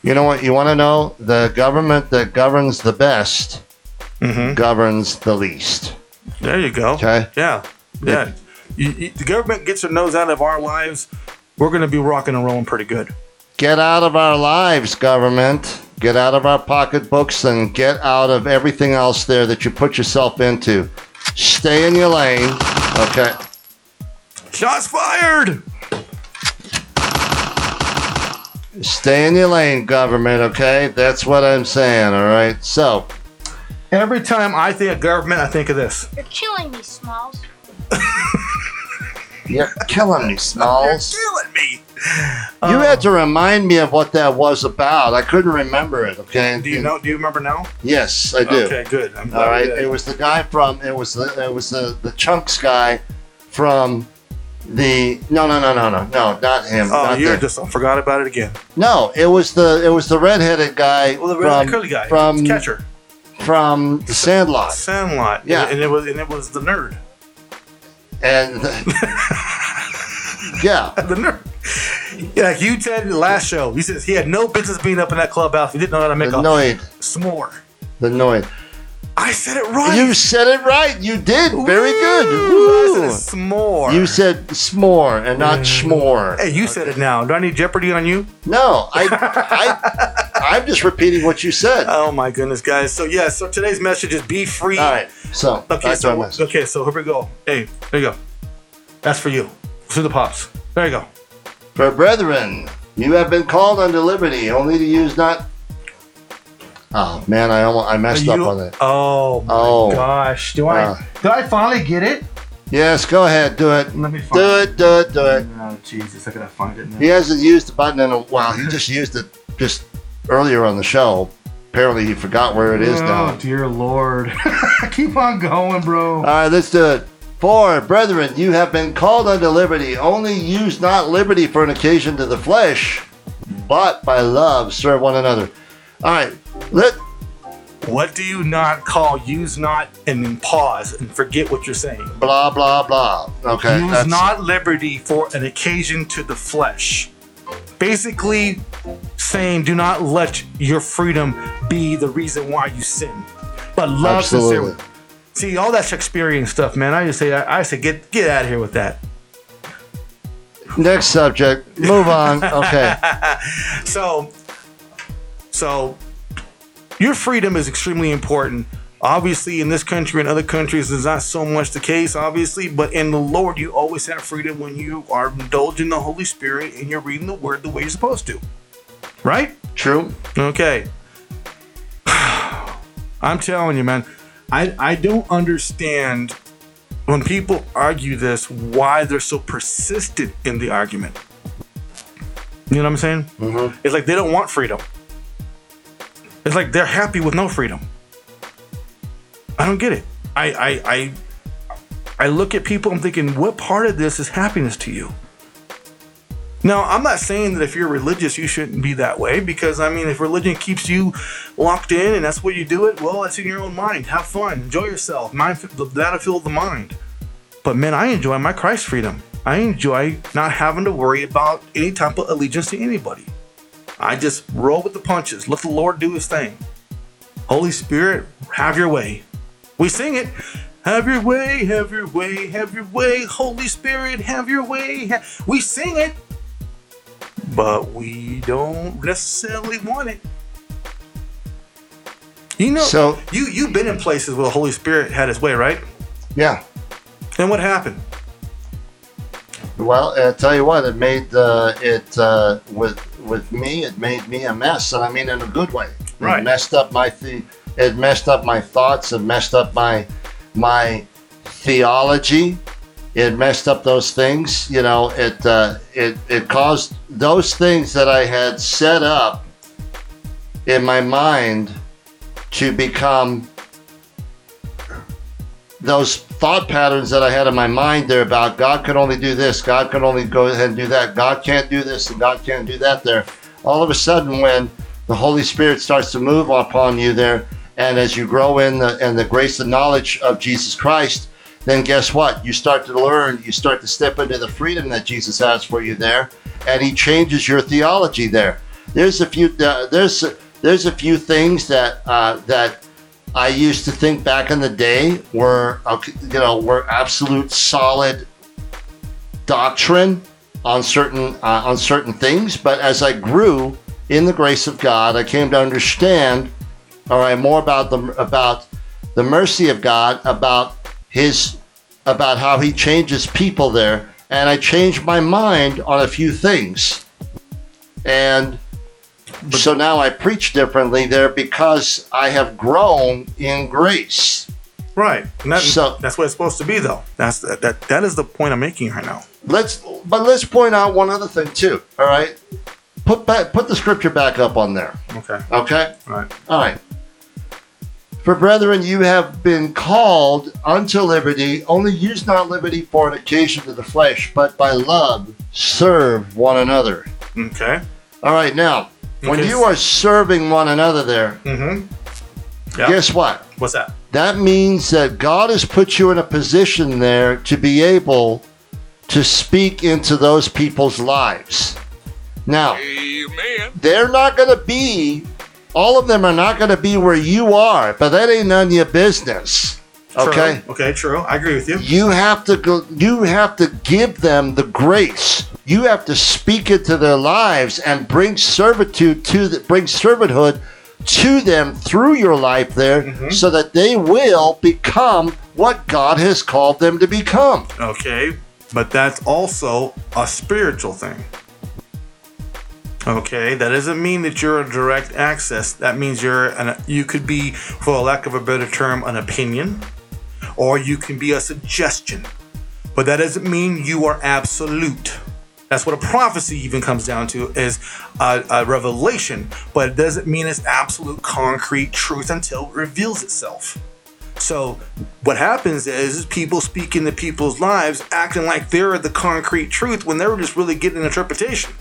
You know what? You want to know? The government that governs the best governs the least. There you go. Okay. Yeah. Yeah. The government gets their nose out of our lives. We're going to be rocking and rolling pretty good. Get out of our lives, government. Get out of our pocketbooks and get out of everything else there that you put yourself into. Stay in your lane. Okay. Shots fired. Stay in your lane, government, okay? That's what I'm saying, all right? So, every time I think of government, I think of this. You're killing me, Smalls. You're killing me, Smalls. You're killing me. You had to remind me of what that was about. I couldn't remember it, okay? Do you remember now? Yes, I do. Okay, good. I'm glad. All right, it was the guy from, it was the Chunks guy from... No, not him. Oh, you just forgot about it again. No, it was the redheaded guy. Well, the redheaded curly guy from Catcher, from the Sandlot. Sandlot, yeah, and it was the nerd. And yeah, the nerd. Yeah, you said the last show. He says he had no business being up in that clubhouse. He didn't know how to make a s'more. The Noid. I said it right. You said it right. You did. Very good. Ooh. I said s'more. You said s'more and not schmore. Hey, you said it now. Do I need Jeopardy on you? No. I'm just repeating what you said. Oh, my goodness, guys. So, yeah. So, today's message is be free. All right. So, okay, so here we go. Hey, there you go. That's for you. To the pops. There you go. For brethren, you have been called unto liberty, only to use not... Oh man, I messed up on it. Oh my gosh. Did I finally get it? Yes, go ahead, do it. Let me find it. Do it. Oh Jesus, I gotta find it now. He hasn't used the button in a while. He just used it just earlier on the show. Apparently he forgot where it is now. Oh dear Lord. Keep on going, bro. Alright, let's do it. For brethren, you have been called unto liberty, only use not liberty for an occasion to the flesh, but by love serve one another. Alright. What do you not call use not and then pause and forget what you're saying? Blah, blah, blah. Okay. Use not liberty for an occasion to the flesh. Basically saying do not let your freedom be the reason why you sin. But love sincerely. See, all that Shakespearean stuff, man. I just say get out of here with that. Next subject. Move on. Okay. So your freedom is extremely important. Obviously, in this country and other countries, it's not so much the case, obviously, but in the Lord, you always have freedom when you are indulging the Holy Spirit and you're reading the Word the way you're supposed to. Right? True. Okay. I'm telling you, man, I don't understand when people argue this, why they're so persistent in the argument. You know what I'm saying? Mm-hmm. It's like they don't want freedom. It's like they're happy with no freedom. I don't get it. I look at people, I'm thinking, what part of this is happiness to you? Now, I'm not saying that if you're religious, you shouldn't be that way, because, I mean, if religion keeps you locked in and that's what you do it, well, that's in your own mind. Have fun. Enjoy yourself. The battlefield of the mind. But, man, I enjoy my Christ freedom. I enjoy not having to worry about any type of allegiance to anybody. I just roll with the punches. Let the Lord do his thing. Holy Spirit, have your way. We sing it. Have your way, have your way, have your way. Holy Spirit, have your way. We sing it. But we don't necessarily want it. You know, so, you've been in places where the Holy Spirit had his way, right? Yeah. And what happened? Well, I tell you what, it made it made me a mess, and I mean in a good way. Right. It messed up my thoughts. It messed up my theology. It messed up those things. You know, it caused those things that I had set up in my mind to become those thought patterns that I had in my mind there about God could only do this, God could only go ahead and do that, God can't do this and God can't do that there. All of a sudden when the Holy Spirit starts to move upon you there, and as you grow in the grace and knowledge of Jesus Christ, then guess what? You start to learn, you start to step into the freedom that Jesus has for you there, and he changes your theology there. There's a few things that I used to think back in the day were absolute solid doctrine on certain things, but as I grew in the grace of God, I came to understand, more about the mercy of God, about how He changes people there, and I changed my mind on a few things, and so now I preach differently there because I have grown in grace. Right, and that's what it's supposed to be, though. That is the point I'm making right now. Let's point out one other thing too. All right, put the scripture back up on there. Okay. All right. For brethren, you have been called unto liberty. Only use not liberty for an occasion to the flesh, but by love serve one another. Okay. All right. Now, when you are serving one another, there. Mm-hmm. Yep. Guess what? What's that? That means that God has put you in a position there to be able to speak into those people's lives. Now, amen. They're not going to be, all of them are not going to be where you are, but that ain't none of your business. Okay? True. Okay, true. I agree with you. You have to go. You have to give them the grace. You have to speak into their lives and bring servanthood to them through your life there, mm-hmm. so that they will become what God has called them to become. Okay, but that's also a spiritual thing. Okay, that doesn't mean that you're a direct access. That means you could be, for lack of a better term, an opinion, or you can be a suggestion. But that doesn't mean you are absolute. That's what a prophecy even comes down to, is a revelation, but it doesn't mean it's absolute concrete truth until it reveals itself. So what happens is people speak into people's lives acting like they're the concrete truth when they were just really getting an interpretation.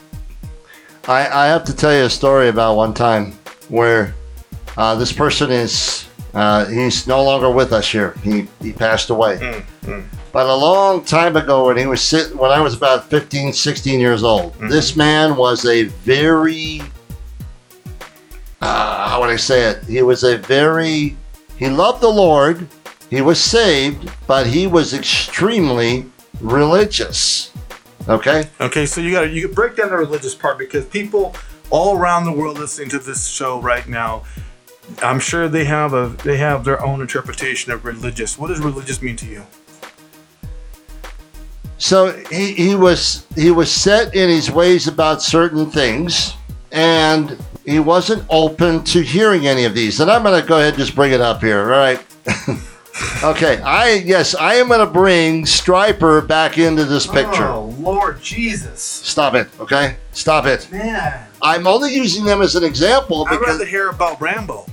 I have to tell you a story about one time where this person is, he's no longer with us here. He passed away. Mm-hmm. But a long time ago, when I was about 15, 16 years old, mm-hmm. this man was a very, how would I say it? He loved the Lord. He was saved, but he was extremely religious. Okay. Okay. So you break down the religious part, because people all around the world listening to this show right now, I'm sure they have their own interpretation of religious. What does religious mean to you? So he was set in his ways about certain things, and he wasn't open to hearing any of these. And I'm going to go ahead and just bring it up here. All right. Okay. I am going to bring Striper back into this picture. Oh, Lord Jesus. Stop it. Okay. Stop it. Man. I'm only using them as an example because I'd rather hear about Rambo.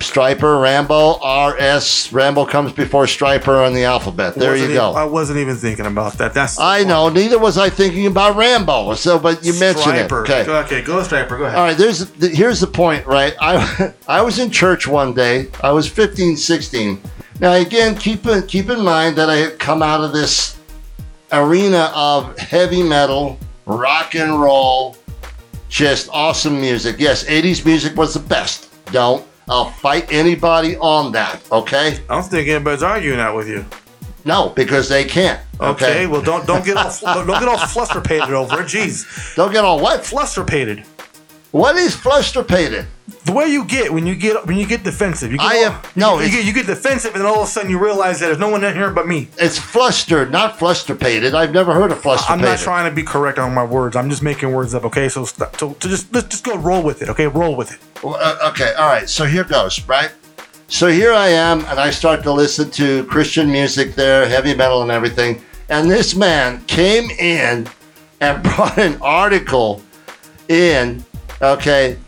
Striper, Rambo, RS. Rambo comes before Striper on the alphabet. There you go. I wasn't even thinking about that. I know. Neither was I thinking about Rambo. So, but you mentioned it. Okay, go Striper. Go ahead. All right. Here's the point, right? I was in church one day. I was 15, 16. Now, again, keep in mind that I had come out of this arena of heavy metal, rock and roll, just awesome music. Yes, 80s music was the best. I'll fight anybody on that, okay? I don't think anybody's arguing that with you. No, because they can't. Okay, well, don't get all flusterpated over it. Jeez. Don't get all what? Flusterpated. What is flusterpated? The way you get when you get defensive. You get defensive, and all of a sudden you realize that there's no one in here but me. It's flustered, not flusterpated. I've never heard of flusterpated. I'm not trying to be correct on my words. I'm just making words up. Okay, so let's just go roll with it. Okay, roll with it. Okay, all right. So here goes, right? So here I am, and I start to listen to Christian music there, heavy metal and everything. And this man came in and brought an article in, okay,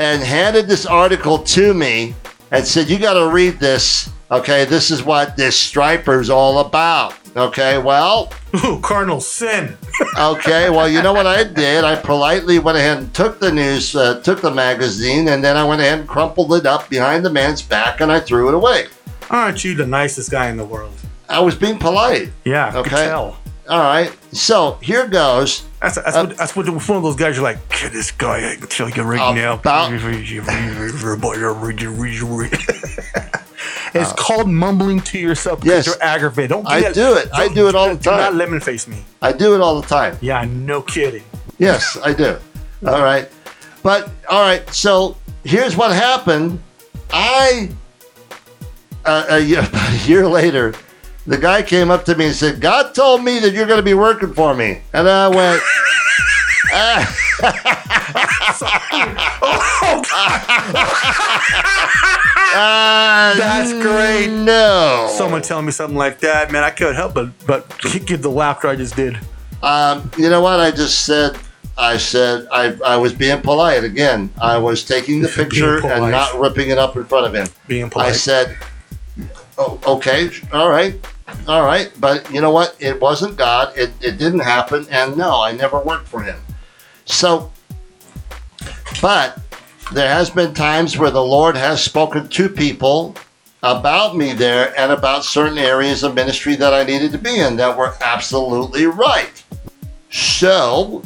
and handed this article to me and said, "You got to read this. Okay, this is what this Striper's all about." Okay, well. Ooh, carnal sin. Okay, well, you know what I did? I politely went ahead and took the magazine, and then I went ahead and crumpled it up behind the man's back, and I threw it away. Aren't you the nicest guy in the world? I was being polite. Yeah, okay. I could tell. All right. So here goes. That's what one of those guys you're like, this guy until he can ring now. It's called mumbling to yourself because you're aggravated. Don't do that. I do it all the time. Do not lemon face me. I do it all the time. Yeah, no kidding. Yes, I do. All right. But all right, so here's what happened. About a year later, the guy came up to me and said, God told me that you're going to be working for me. And I went, oh, God. That's great. No. Someone telling me something like that, man, I couldn't help but give the laughter I just did. You know what I just said? I was being polite again. I was taking the picture and not ripping it up in front of him. Being polite. I said, oh, okay, all right. But you know what? It wasn't God. It didn't happen. And no, I never worked for him. So, but there has been times where the Lord has spoken to people about me there and about certain areas of ministry that I needed to be in that were absolutely right. So,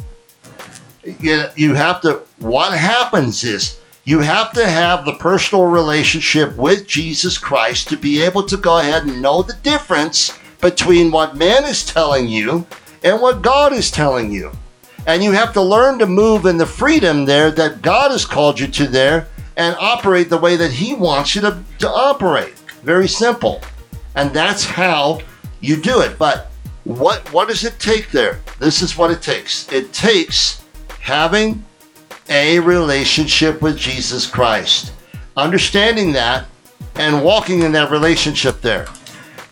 what happens is you have to have the personal relationship with Jesus Christ to be able to go ahead and know the difference between what man is telling you and what God is telling you. And you have to learn to move in the freedom there that God has called you to there and operate the way that he wants you to operate. Very simple. And that's how you do it. But what does it take there? This is what it takes. It takes having a relationship with Jesus Christ, understanding that and walking in that relationship there.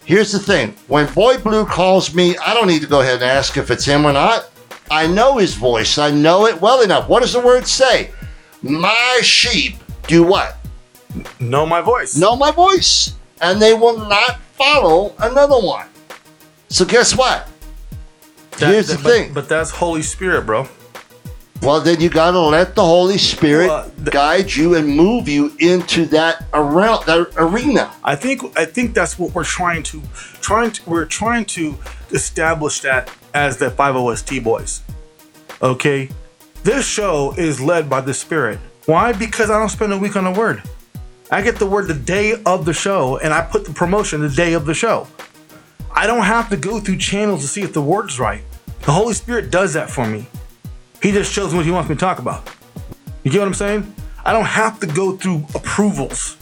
Here's the thing. When Boy Blue calls me, I don't need to go ahead and ask if it's him or not. I know his voice. I know it well enough. What does the word say? My sheep do what? Know my voice. Know my voice. And they will not follow another one. So guess what? Here's the thing. But that's Holy Spirit, bro. Well, then you got to let the Holy Spirit guide you and move you into that arena. I think that's what we're trying to establish that as the 5OST boys. Okay? This show is led by the Spirit. Why? Because I don't spend a week on a word. I get the word the day of the show and I put the promotion the day of the show. I don't have to go through channels to see if the word's right. The Holy Spirit does that for me. He just shows me what he wants me to talk about. You get what I'm saying? I don't have to go through approvals.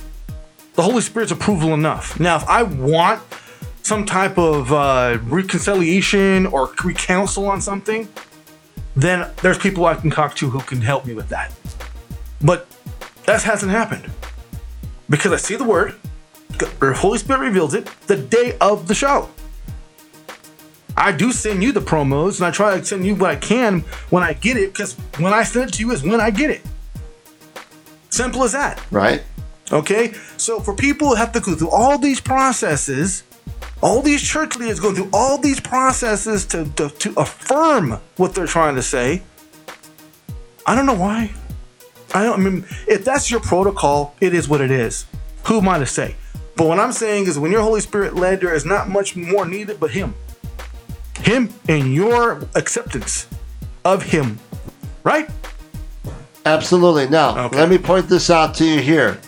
The Holy Spirit's approval enough. Now, if I want some type of reconciliation or recounsel on something, then there's people I can talk to who can help me with that. But that hasn't happened. Because I see the word, the Holy Spirit reveals it the day of the show. I do send you the promos and I try to send you what I can when I get it, because when I send it to you is when I get it. Simple as that. Right. Okay. So for people who have to go through all these processes, all these church leaders go through all these processes to affirm what they're trying to say. I don't know why. I mean, if that's your protocol, it is what it is. Who am I to say? But what I'm saying is when you're Holy Spirit led, there is not much more needed but him. Him and your acceptance of him, right? Absolutely. Now, okay. Let me point this out to you here.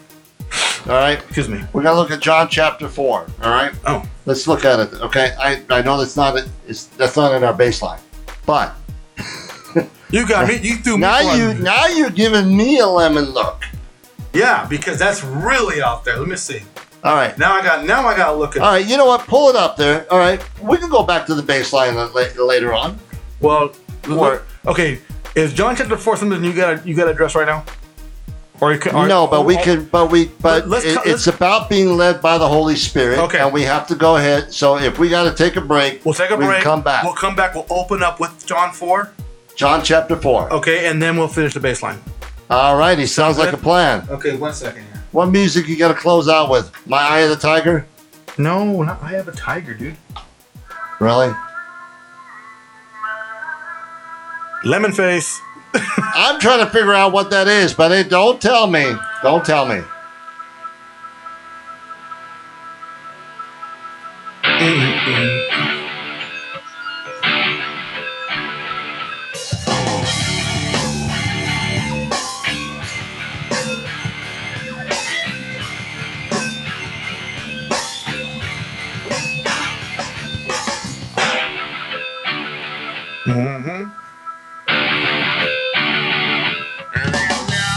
All right? Excuse me. We're going to look at John chapter 4, all right? Oh. Let's look at it, okay? I know that's not in our baseline, but... You got me. You threw me one. Now you're giving me a lemon look. Yeah, because that's really out there. Let me see. All right. Now I got to look at it. All right. You know what? Pull it up there. All right. We can go back to the baseline later on. Well, okay. Is John chapter 4 something you got to address right now? It's about being led by the Holy Spirit. Okay. And we have to go ahead. So if we got to take a break, we'll take a break. We'll come back. We'll open up with John 4. John chapter 4. Okay. And then we'll finish the baseline. All righty. Sounds like a plan. Okay. 1 second here. What music you gotta close out with? My Eye of the Tiger? No, not Eye of the Tiger, dude. Really? Lemon Face. I'm trying to figure out what that is, but don't tell me. Don't tell me.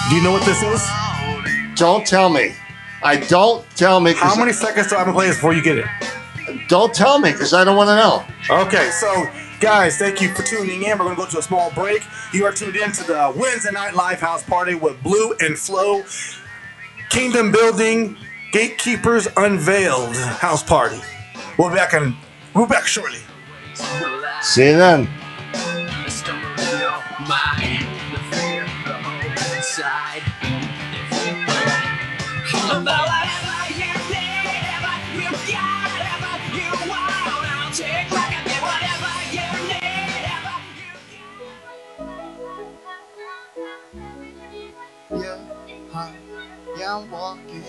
Do you know what this is? Don't tell me. I don't tell me. How many seconds do I have to play this before you get it? Don't tell me, because I don't want to know. Okay, so guys, thank you for tuning in. We're going to go to a small break. You are tuned in to the Wednesday Night Live House Party with Blue and Flo. Kingdom Building Gatekeepers Unveiled House Party. We'll be back, and we'll be back shortly. See you then. Yeah, I'm walking.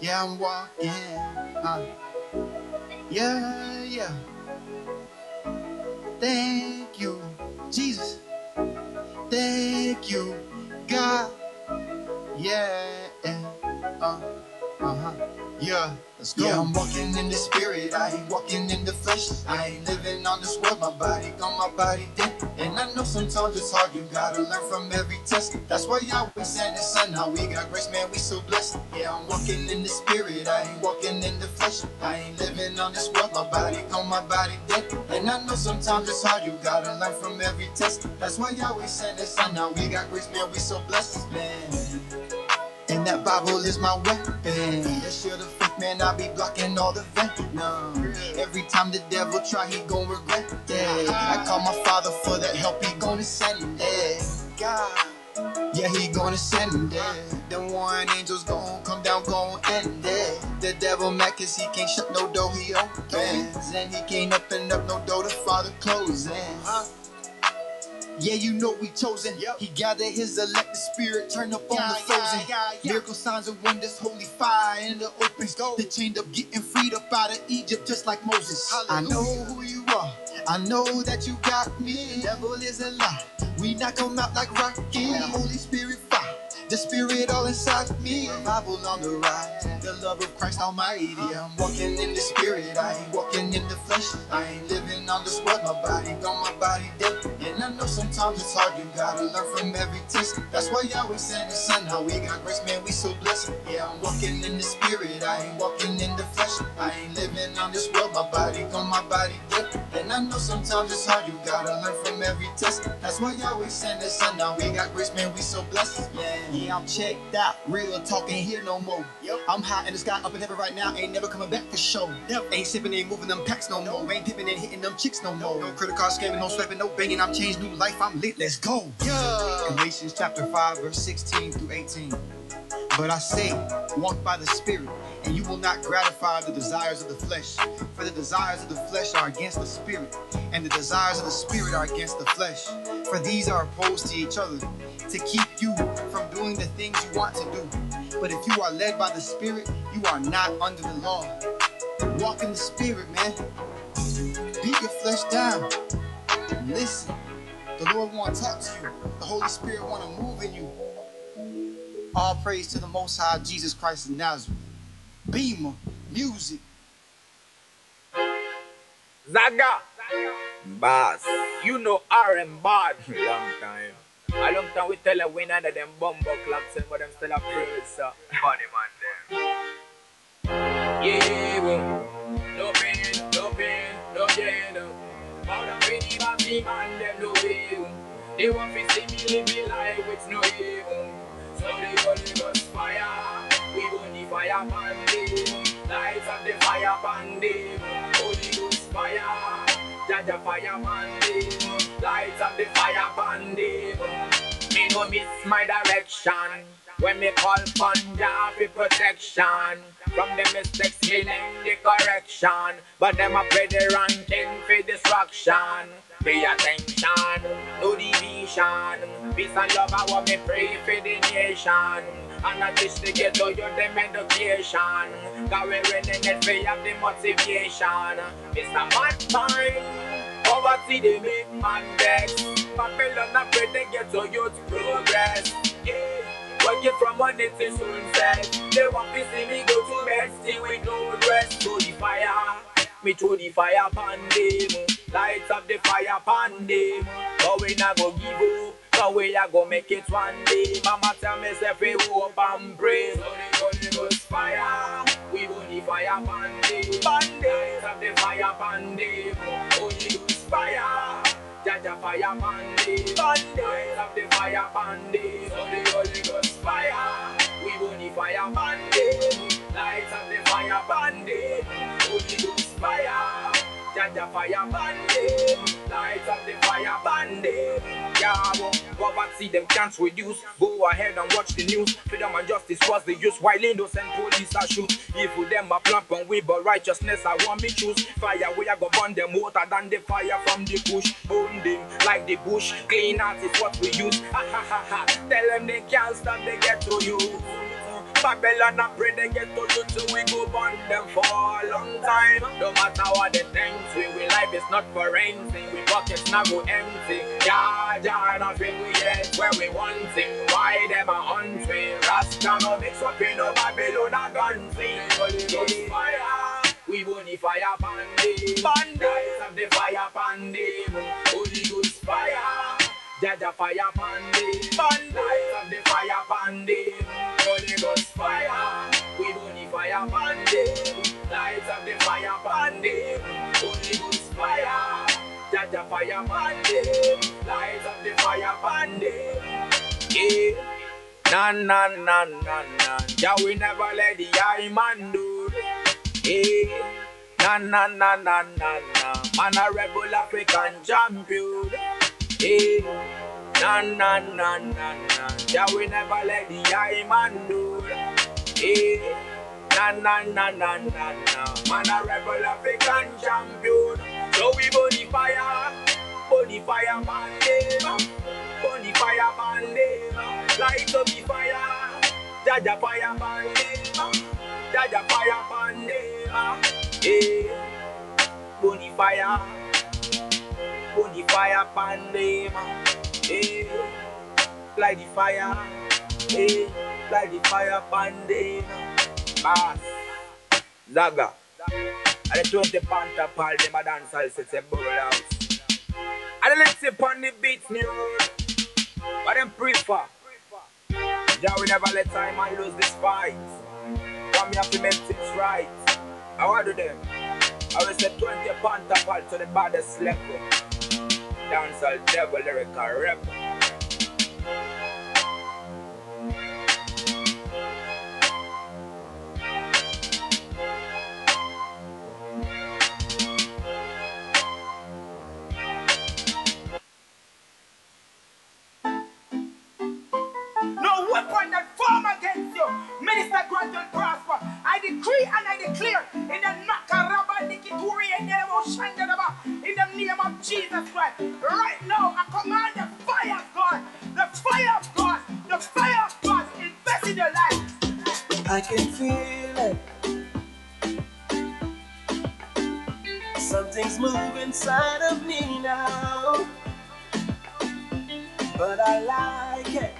Yeah, I'm walking. Yeah, yeah. Thank you, Jesus. Thank you, God. Yeah, yeah. Let's go. Yeah, I'm walking in the spirit. I ain't walking in the flesh. I ain't living on this world. My body gone, my body dead. And I know sometimes it's hard. You gotta learn from every test. That's why Yahweh said His Son. How we got grace, man, we so blessed. Yeah, I'm walking in the spirit. I ain't walking in the flesh. I ain't living on this world. My body gone, my body dead. And I know sometimes it's hard. You gotta learn from every test. That's why Yahweh said His Son. How we got grace, man, we so blessed, man. And that Bible is my weapon. That should have fit, man. I be blocking all the venom. Every time the devil try, he gon' regret that. I call my Father for that help. He gonna send that. God, yeah, He gonna send that. The warring angels gon' come down, gon' end that. The devil mad 'cause he can't shut no door, he opens, and he can't open up no door the Father closes. Yeah, you know we chosen. Yep. He gathered His elected spirit, turned up on the frozen. Miracle signs and wonders, holy fire in the open. They chained up, getting freed up out of Egypt, just like Moses. Hallelujah. I know who You are. I know that You got me. The devil is a lie. We not come out like rocky. The Holy Spirit fire. The spirit all inside me. Bible on the ride. The love of Christ Almighty. Yeah, I'm walking in the spirit. I ain't walking in the flesh. I ain't living on this world. My body gone, my body dead. And I know sometimes it's hard. You gotta learn from every test. That's why Yahweh sent His Son. How we got grace, man, we so blessed. Yeah, I'm walking in the spirit. I ain't walking in the flesh. I ain't living on this world. My body gone, my body dead. And I know sometimes it's hard. You gotta learn from every test. That's why Yahweh sent His Son. Now we got grace, man, we so blessed, man. Yeah, I'm checked out, real talk ain't here no more. Yep. I'm high in the sky, up in heaven right now, ain't never coming back for show. Yep. Ain't sipping, ain't moving them packs no more. Ain't pipping and hitting them chicks no more. No credit card scamming, no slapping, no banging. I'm changed, new life, I'm lit, let's go. Yeah. Galatians chapter 5, verse 16 through 18. But I say, walk by the Spirit, and you will not gratify the desires of the flesh. For the desires of the flesh are against the Spirit, and the desires of the Spirit are against the flesh. For these are opposed to each other, to keep you from doing the things you want to do. But if you are led by the Spirit, you are not under the law. Walk in the Spirit, man. Beat your flesh down. Listen. The Lord want to talk to you. The Holy Spirit want to move in you. All praise to the Most High, Jesus Christ of Nazareth. Beamer, music. Zaga. Bass. You know R&B long time. A long time we tell a winner that them bumbo claps and but them still a praise, sir. Funny man, them. Yeah, well. No pain, no pain, no gain. But the pretty man, me man, them no evil. They want to see me live me life with no evil. So they only got fire. We want the fire bandit. Lights of the fire bandit. Holy Ghost fire. Jaja fire bandit. Lights of the fire bandit. Me no miss my direction. When me call Panja for protection. From them mistakes healing the correction. But them a play the wrong thing for destruction. Pay attention, no division. Peace and love I want me pray for the nation. And I teach the ghetto youth them education. Cause we really need to have the motivation. It's a mad time. Poverty they make man vex. Papillon I pray they get to youth progress. Yeah. Working from Monday to sunset. They want to see me go to bed, see with no dress. To the fire, me throw the fire upon them. Lights up the fire upon them. But we not go give up. 'Cause we are gonna make it one day. Mama tell me say we hope and pray. So the Holy Ghost fire, we burn the fire bandy. Bandy, stop the fire bandy. Holy Ghost fire, Jaja fire bandy. Bandy, stop the fire bandy. So the Holy Ghost fire, we burn the fire bandy. Lights up the fire bandy. Holy Ghost fire, Jaja fire bandy. Lights up the fire bandy. Poverty them can't reduce. Go ahead and watch the news. Freedom and justice was the use. While windows and police are shoot. Evil them are plump and we, but righteousness I want me choose. Fire we are gonna burn them hotter than the fire from the bush. Burn them like the bush. Clean out is what we use. Ha ha ha ha. Tell them they can't stop the ghetto youth. Babylon and pray they get to you till we go burn them for a long time. No matter what they think, we life is not for anything. We pockets now go empty. Yeah, yeah, nothing we get where we want it. Why them are hunting? Rasta no mix up in no Babylon and gun thing. Holy Ghost fire, we burn the fire bandy. Bandies of the fire bandy. Holy Ghost fire, Jaja fire bandy. Bandies of the fire bandy. Holy Ghost fire, we burn the fire bandy. Lights of the fire bandy. Holy Ghost fire, Jaja fire bandy. Lights of the fire bandy. Yeah. Na na na na na. Yeah, we never let the high man do. Yeah. Na na na na na na. Man a rebel African champion. Yeah. Na na na na na, yeah we never let the high man do. Eh, na na na na na na, man a rebel African champion. So we body fire man live, body fire man live. Light up the fire, Jaja fire man live, Jaja fire man live. Eh, body fire man live. Hey, light the fire. Hey, light the fire bandit. Bass Zaga. I don't the panta pal them a dance hall sets a bubble house. I don't let it on the beats new. But them prefer. Yeah, we never let time and lose this fight. Come here to make things right. How I do them? I will say 20 panta pal to the baddest level. Dancehall devil lyrical rap. No weapon that form against you, minister, grant will prosper. I decree and I declare in the Nakaraba Nikituri and the in the name of Jesus Christ. Right now, I command the fire of God, the fire of God, the fire of God invest in your life. I can feel it. Something's moving inside of me now. But I like it.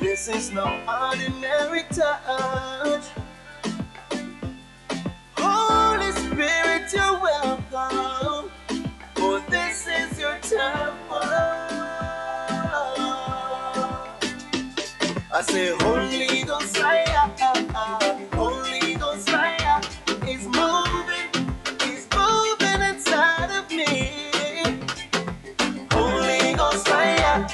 This is no ordinary touch. Spirit, you're welcome, for this is your temple. I say, Holy Ghost fire, Holy Ghost fire is moving inside of me. Holy Ghost fire,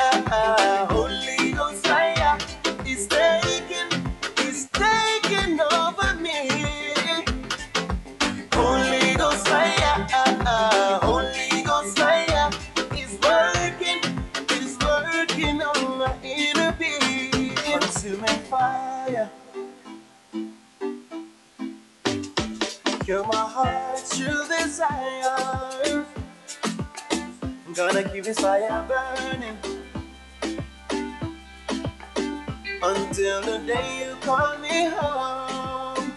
Holy Ghost fire is taking over me. Holy Ghost fire, Holy Ghost fire is working on my inner being. Consuming fire, kill my heart's true desire. I'm gonna keep this fire burning until the day you call me home.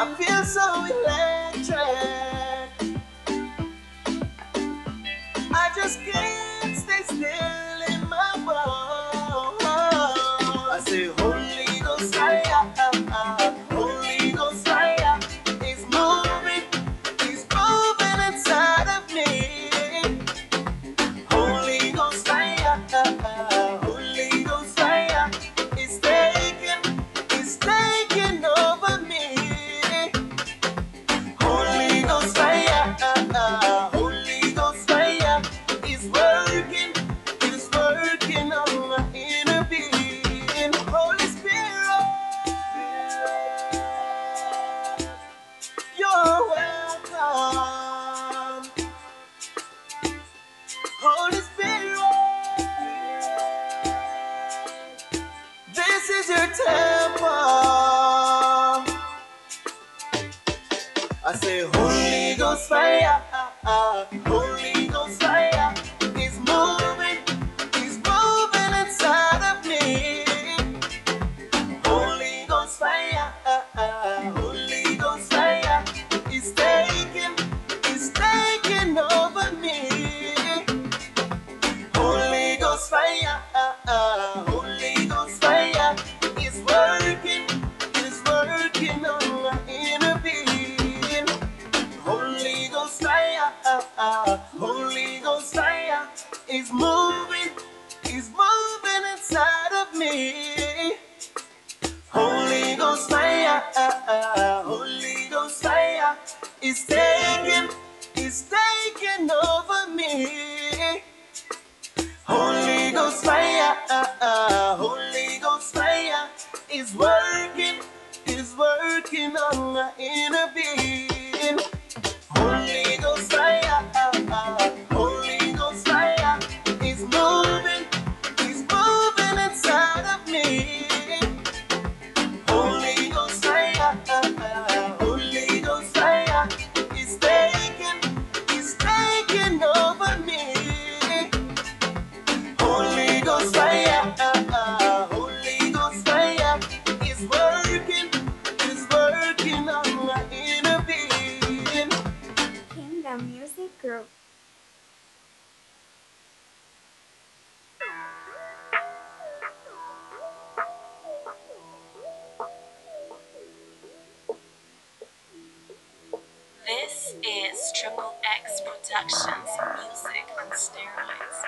I feel so electric. I just can't stay still in my bones. I say, Holy Ghost fire, Holy Ghost fire is moving inside of me. This is your temple. I say, Holy Ghost fire, Holy Ghost fire. It's moving inside of me. Holy Ghost fire, Holy Ghost fire. It's taking over me. Holy Ghost fire, Holy Ghost fire. It's working on my inner being. Holy Ghost fire, Holy Ghost fire. It's moving inside of me. Holy Ghost fire, Holy Ghost fire. It's taking over me. Holy Ghost fire, Holy Ghost fire. It's working on my inner being. Holy Ghost fire, Holy Ghost fire. It's moving inside of me. Holy Ghost fire, Holy Ghost fire. It's taking over me. Holy Ghost fire, Holy Ghost fire. It's working on my inner being. Kingdom Music Group. This is Triple X Productions Music on Steroids.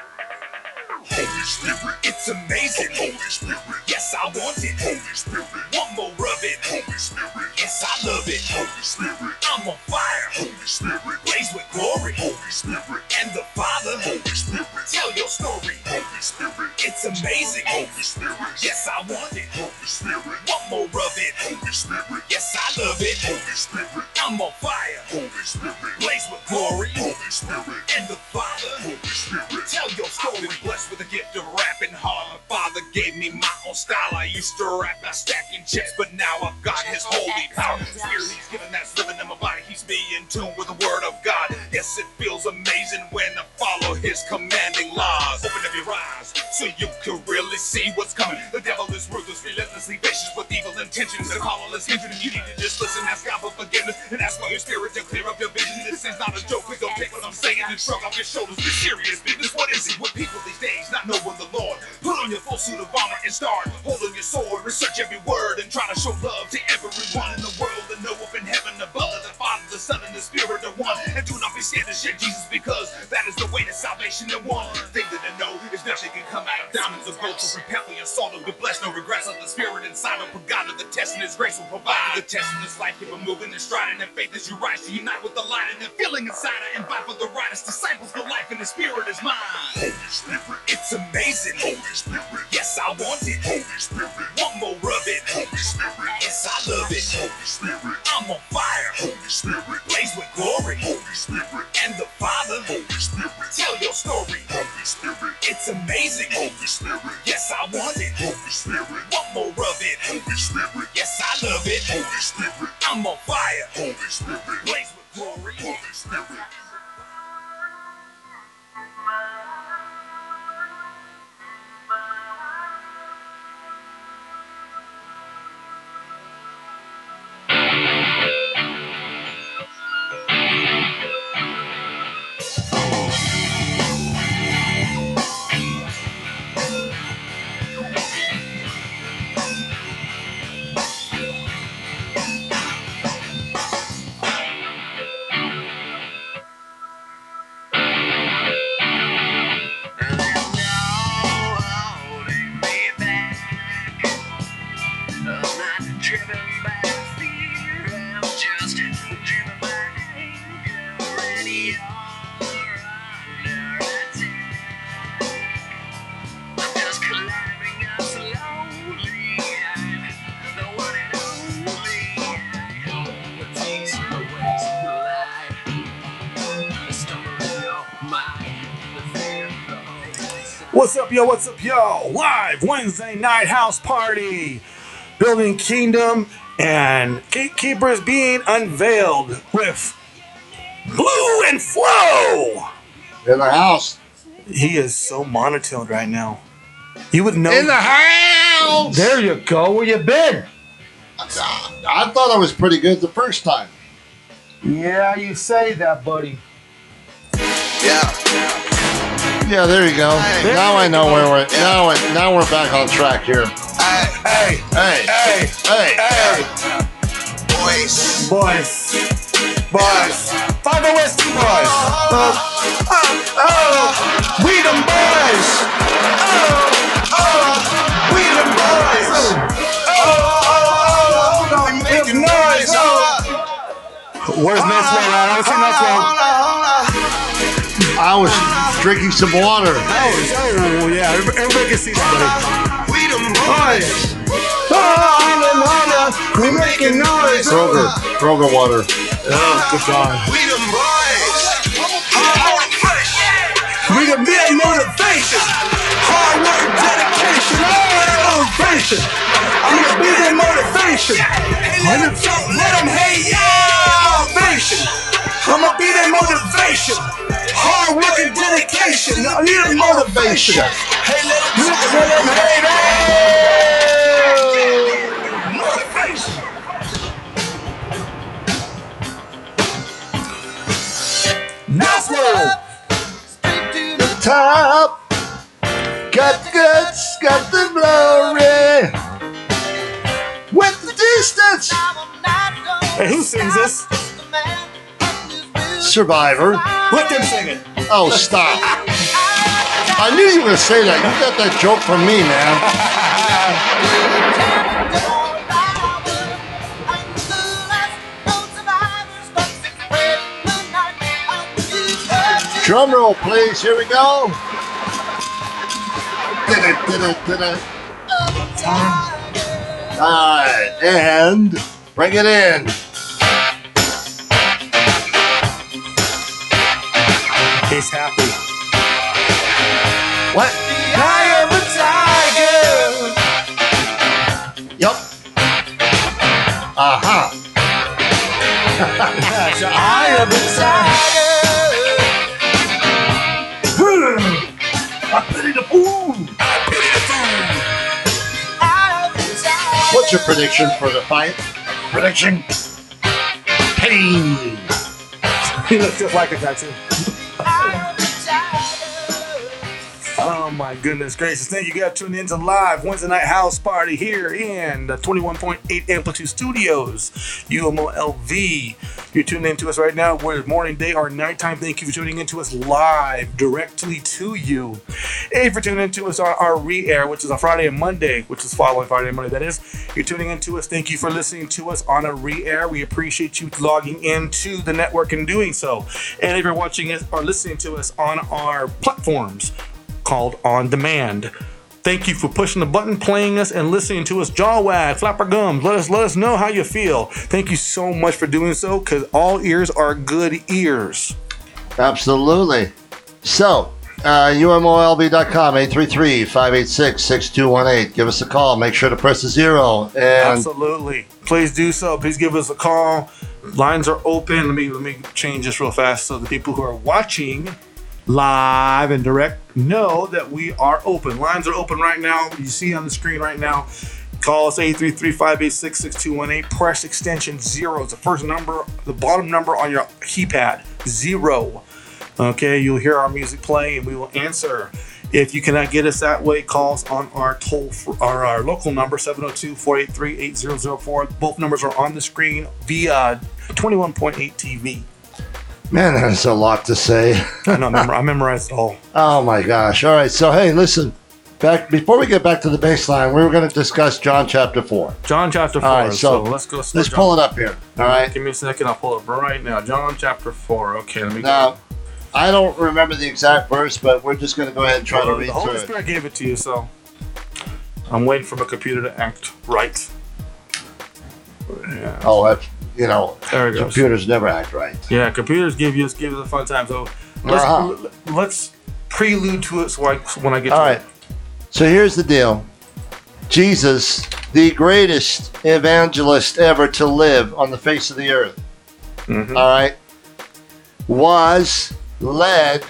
Holy Spirit, it's amazing. Holy Spirit, yes, I want it. Holy Spirit, one more of it. Holy Spirit, yes, I love it. Holy Spirit, I'm on fire. Holy Spirit, blaze with glory. Holy Spirit, and the Father. Holy Spirit, tell your story. Holy Spirit, it's amazing. Holy Spirit, yes, I want it. Holy Spirit, one more of it. Holy Spirit, yes, I love it. Holy Spirit, I'm on fire. Holy Spirit, blaze with glory. Holy Spirit, and the Father. Holy Spirit, tell your story. Blessed with the gift of rapping hard. My father gave me my own style. I used to rap, not stacking chips, but now I've got his holy power. Spirit he's given that's living in my body. He's me in tune with the word of God. Yes, it feels amazing when I follow his commanding laws. Open up your eyes so you can really see what's coming. The devil is ruthless, relentlessly vicious with evil intentions and hollowness hatred. You need to just listen, ask God for forgiveness, and ask for your spirit to clear up your vision. This is not a joke, we don't take what I'm saying and shrug off your shoulders. This serious business, what is it with people these days not knowing the Lord? Put on your full suit of armor and start holding your sword. Research every word and try to show love to everyone in the world. And know if in heaven above the Father, the Son, and the Spirit are one. And do not be scared to share Jesus because that is the way to salvation and one. Thing that I know is nothing can come out of diamonds or gold. So repel your soul and be blessed. No regrets of the Spirit inside of God. The test and His grace will provide. The test in this life, keep on moving and striding. And faith as you rise to unite with the light. And the feeling inside, I invite for the righteous disciples for life. And the Spirit is mine. Holy Spirit, it's amazing. Holy Spirit, yes, I want it. Holy Spirit, one more of it. Holy Spirit, yes, I love it. Holy Spirit, I'm on fire. Holy Spirit, blaze with glory. Holy Spirit, and the Father. Holy Spirit, tell your story. Holy Spirit, it's amazing. Holy Spirit, yes, I want it. Holy Spirit, one more of it. Holy Spirit, yes, I love it. Holy Spirit, I'm on fire. Holy Spirit, blaze with glory. Holy Spirit. What's up, yo? What's up, yo? Live Wednesday night house party. Building Kingdom and Gatekeepers being unveiled with Blue and Flow. In the house. He is so monotoned right now. You would know. In the house. There you go. Where you been? I thought I was pretty good the first time. Yeah, you say that, buddy. Yeah. Yeah, there you go. Hey, now I know where we're. Yeah. Now we're back on track here. Hey. Boys. Father West boys. We them boys. We them boys. Make noise. Where's Ness Ray? I don't see Ness Ray. I was drinking some water. Yeah, everybody can see that. We them boys. We making noise. Kroger water. Oh, good God. We the boys. We the men motivation. Hard work, dedication, motivation. I'm the men motivation. Don't let them hate you. Motivation. I'm gonna be their motivation. Hard work and dedication. I need a motivation. Hey, let them hate you. Motivation. Nice world. Straight to the top. Got the guts, got the glory. Went the distance. Hey, who sings this? Survivor. Let them sing it. Oh, stop. I knew you were going to say that. You got that joke from me, man. Drum roll, please. Here we go. All right, and bring it in. He's happy. What? I am a tiger. Yep. Aha. I am a tiger. What's your prediction for the fight? Prediction? Pain. He looks just like a tattoo. Oh my goodness gracious. Thank you guys for tuning in to live Wednesday night house party here in the 21.8 Amplitude Studios, UMOLV. You're tuning in to us right now, whether morning, day, or nighttime. Thank you for tuning in to us live, directly to you. And for tuning in to us on our re-air, which is on Friday and Monday, which is following Friday and Monday, that is. You're tuning in to us. Thank you for listening to us on a re-air. We appreciate you logging into the network and doing so. And if you're watching us or listening to us on our platforms called On Demand, thank you for pushing the button, playing us, and listening to us. Jaw wag, flap our gums. Let us know how you feel. Thank you so much for doing so, because all ears are good ears. Absolutely. So, umolv.com, 833-586-6218. Give us a call. Make sure to press the 0. And absolutely. Please do so. Please give us a call. Lines are open. Let me change this real fast so the people who are watching live and direct know that we are open. Lines are open right now. You see on the screen right now. Call us 833-586-6218. Press extension 0. It's the first number, the bottom number on your keypad. 0. Okay, you'll hear our music play and we will answer. If you cannot get us that way, call us on our toll or our local number 702-483-8004. Both numbers are on the screen via 21.8 TV. Man, there's a lot to say. I memorized it all. Oh, my gosh. All right. So, hey, listen. Before we get back to the baseline, we were going to discuss John chapter 4. John chapter 4. All right, so let's go. Let's pull it up here. All right. Give me a second. I'll pull it up right now. John chapter 4. Okay. Let me go. I don't remember the exact verse, but we're just going to go ahead and try to read through it. The Holy Spirit gave it to you, so I'm waiting for my computer to act right. Yeah. Oh, that's... You know, computers never act right. Yeah, computers give you a fun time. So let's prelude to it, so when I get to it. So here's the deal. Jesus, the greatest evangelist ever to live on the face of the earth, was led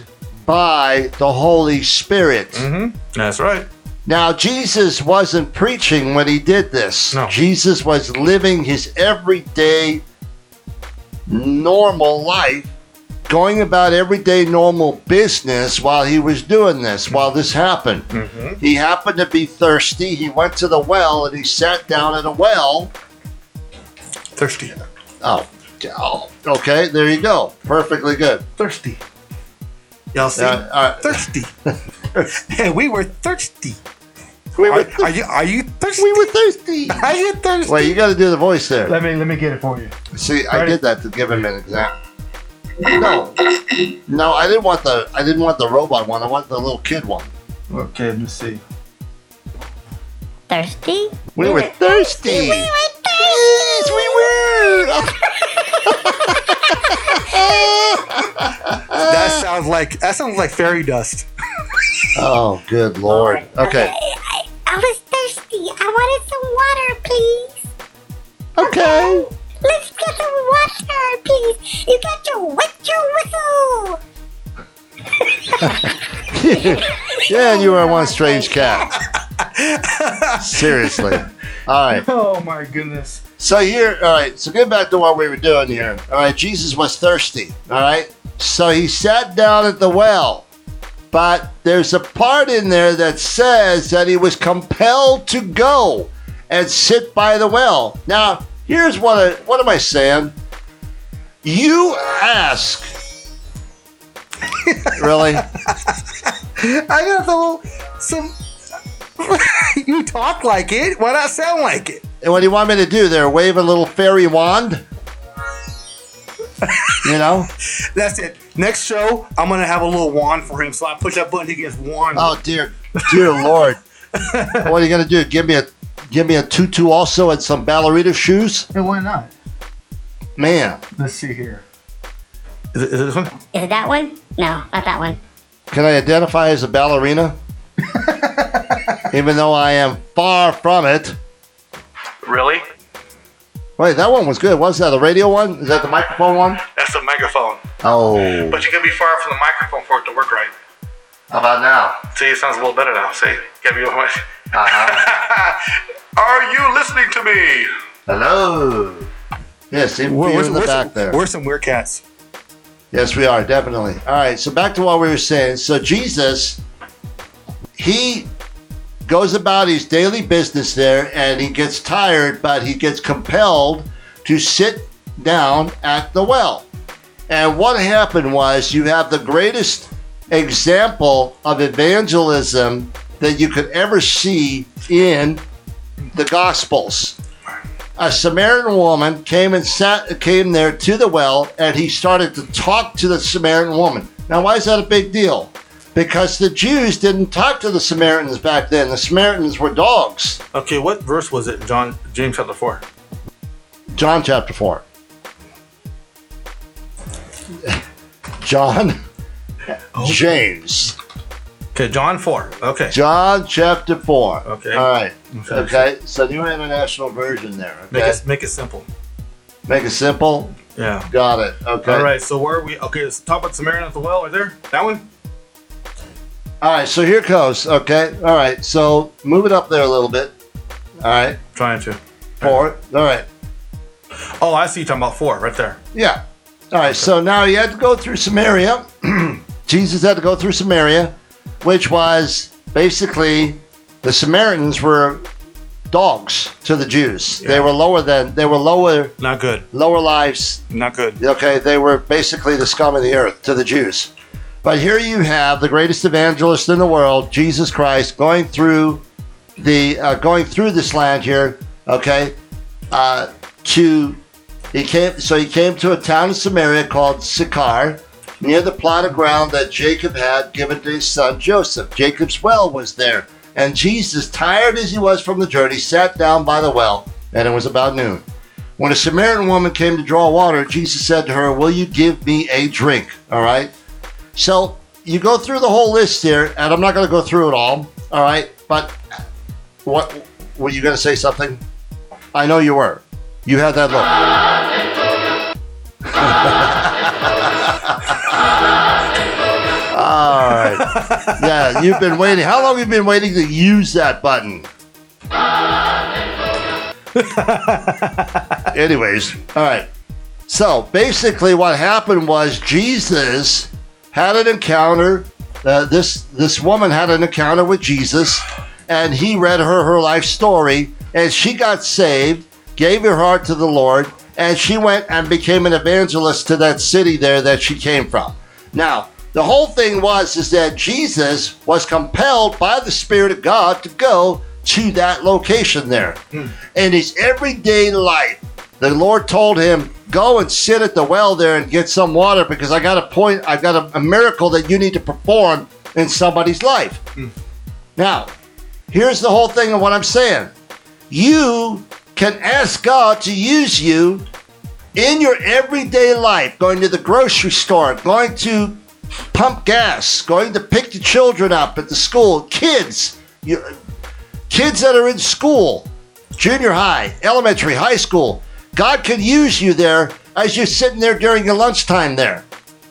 by the Holy Spirit. That's right. Now, Jesus wasn't preaching when he did this. No. Jesus was living his everyday normal life, going about everyday normal business while he was doing this, while this happened. He happened to be thirsty. He went to the well and he sat down at a well. Thirsty. Oh, okay. There you go. Perfectly good. Thirsty. Y'all see? Thirsty. Hey, we were thirsty. Are you thirsty? We were thirsty. Are you thirsty? Wait, you got to do the voice there. Let me get it for you. See, I did that to give him an example. No, I didn't want the robot one. I want the little kid one. Okay, let me see. Thirsty? We were thirsty. We were thirsty. Yes, we were. That sounds like fairy dust. Oh, good Lord. Okay. I was thirsty. I wanted some water, please. Okay. Let's get some water, please. You got to wet your whistle. Yeah, you are one strange cat. Seriously. All right. Oh, my goodness. So get back to what we were doing here. All right, Jesus was thirsty. All right. So he sat down at the well. But there's a part in there that says that he was compelled to go and sit by the well. Now, here's what am I saying? You ask. Really? I got some. You talk like it. Why not sound like it? And what do you want me to do there? Wave a little fairy wand? You know? That's it. Next show, I'm going to have a little wand for him. So I push that button, he gets wand. Oh, dear Lord. What are you going to do? Give me a tutu also and some ballerina shoes? And why not? Man. Let's see here. Is it this one? Is it that one? No, not that one. Can I identify as a ballerina? Even though I am far from it. Really? Wait, that one was good. What was that, the radio one? Is that the microphone one? That's the microphone. Oh. But you can be far from the microphone for it to work right. How about now? See, it sounds a little better now. See? Give me a voice. Are you listening to me? Hello. Yes, yeah, we're in the back there. We're some weird cats. Yes, we are, definitely. All right, so back to what we were saying. So Jesus, he goes about his daily business there, and he gets tired, but he gets compelled to sit down at the well. And what happened was, you have the greatest example of evangelism that you could ever see in the Gospels. A Samaritan woman came there to the well, and he started to talk to the Samaritan woman. Now, why is that a big deal? Because the Jews didn't talk to the Samaritans back then. The Samaritans were dogs. Okay, what verse was it? James chapter 4. John chapter 4. John. Oh. James. Okay, John 4. Okay. John chapter 4. Okay. All right. Okay. So New International Version there. Okay? Make it simple. Make it simple? Yeah. Got it. Okay. All right. So where are we? Okay, let's talk about Samaritan at the well right there. That one? All right, so here goes, okay? All right, so move it up there a little bit. All right. Trying to. Four. All right. Oh, I see you talking about four right there. Yeah. All right, so now he had to go through Samaria. Jesus had to go through Samaria, which was basically the Samaritans were dogs to the Jews. Yeah. They were lower. Not good. Lower lives. Not good. Okay, they were basically the scum of the earth to the Jews. But here you have the greatest evangelist in the world, Jesus Christ, going through this land here. Okay, he came to a town in Samaria called Sychar, near the plot of ground that Jacob had given to his son Joseph. Jacob's well was there, and Jesus, tired as he was from the journey, sat down by the well, and it was about noon. When a Samaritan woman came to draw water, Jesus said to her, "Will you give me a drink?" All right. So you go through the whole list here, and I'm not going to go through it all right? But what were you going to say something? I know you were. You had that look. All right. Yeah, you've been waiting. How long have you been waiting to use that button? Anyways, all right. So basically what happened was Jesus had an encounter. This woman had an encounter with Jesus, and he read her life story, and she got saved, gave her heart to the Lord, and she went and became an evangelist to that city there that she came from. Now, the whole thing was that Jesus was compelled by the Spirit of God to go to that location there. In his everyday life, the Lord told him, go and sit at the well there and get some water, because I've got a miracle that you need to perform in somebody's life. Now, here's the whole thing of what I'm saying. You can ask God to use you in your everyday life, going to the grocery store, going to pump gas, going to pick the children up at the school, kids that are in school, junior high, elementary, high school. God can use you there as you're sitting there during your lunchtime there,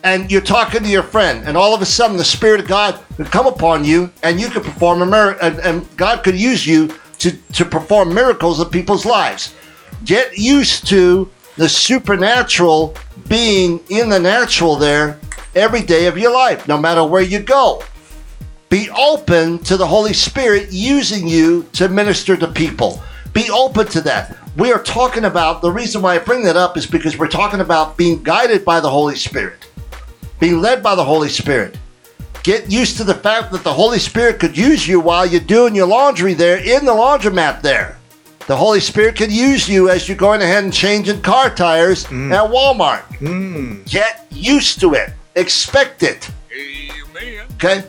and you're talking to your friend, and all of a sudden the Spirit of God can come upon you, and you can perform a miracle, and God could use you to perform miracles in people's lives. Get used to the supernatural being in the natural there every day of your life, no matter where you go. Be open to the Holy Spirit using you to minister to people. Be open to that. We are talking about, the reason why I bring that up is because we're talking about being guided by the Holy Spirit, being led by the Holy Spirit. Get used to the fact that the Holy Spirit could use you while you're doing your laundry there in the laundromat there. The Holy Spirit can use you as you're going ahead and changing car tires at Walmart. Get used to it. Expect it. Amen. Okay?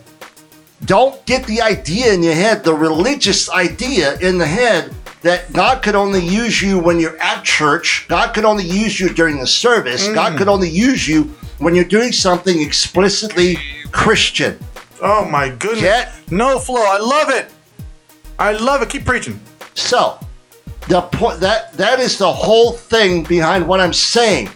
Don't get the idea in your head, the religious idea in the head, that God could only use you when you're at church. God could only use you during the service. God could only use you when you're doing something explicitly Christian. Oh my goodness. No flow. I love it. I love it. Keep preaching. So, the point that is the whole thing behind what I'm saying.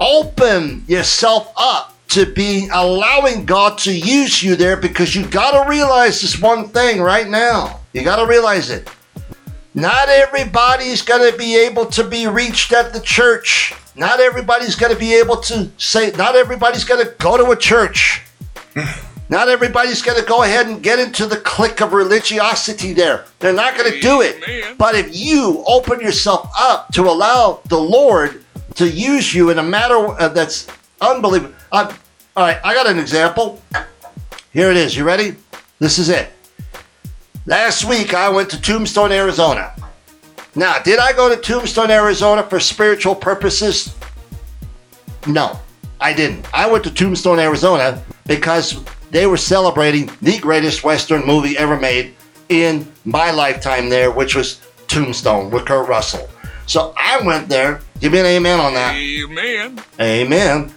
Open yourself up to be allowing God to use you there, because you got to realize this one thing right now. You got to realize it. Not everybody's going to be able to be reached at the church. Not everybody's going to be able to say, not everybody's going to go to a church. Not everybody's going to go ahead and get into the clique of religiosity there. They're not going to do it. But if you open yourself up to allow the Lord to use you in a matter that's unbelievable. All right, I got an example. Here it is. You ready? This is it. Last week, I went to Tombstone, Arizona. Now, did I go to Tombstone, Arizona for spiritual purposes? No, I didn't. I went to Tombstone, Arizona because they were celebrating the greatest Western movie ever made in my lifetime there, which was Tombstone with Kurt Russell. So I went there. Give me an amen on that. Amen. Amen.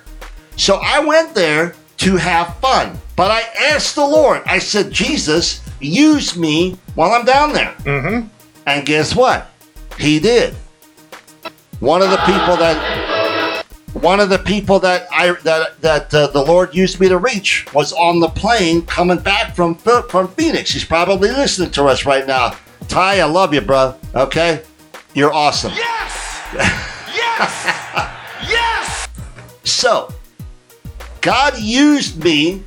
So I went there to have fun. But I asked the Lord, I said, Jesus, use me while I'm down there. And guess what? He did. One of the people that the Lord used me to reach was on the plane coming back from Phoenix. He's probably listening to us right now. Ty, I love you, bro. Okay, you're awesome. Yes. Yes. Yes. So God used me.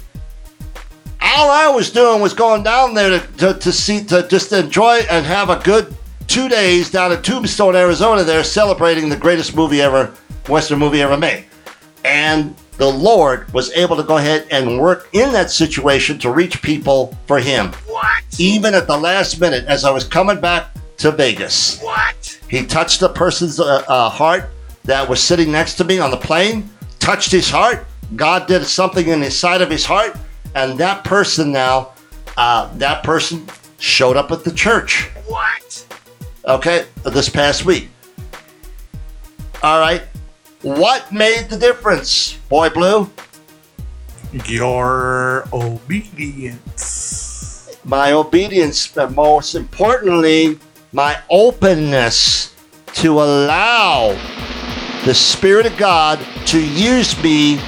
All I was doing was going down there to just enjoy and have a good 2 days down at Tombstone, Arizona there, celebrating the greatest movie ever, Western movie ever made. And the Lord was able to go ahead and work in that situation to reach people for him. What? Even at the last minute, as I was coming back to Vegas. What? He touched the person's heart that was sitting next to me on the plane, touched his heart. God did something in the side of his heart. And that person now, that person showed up at the church. What? Okay, this past week. All right. What made the difference, Boy Blue? Your obedience. My obedience, but most importantly, my openness to allow the Spirit of God to use me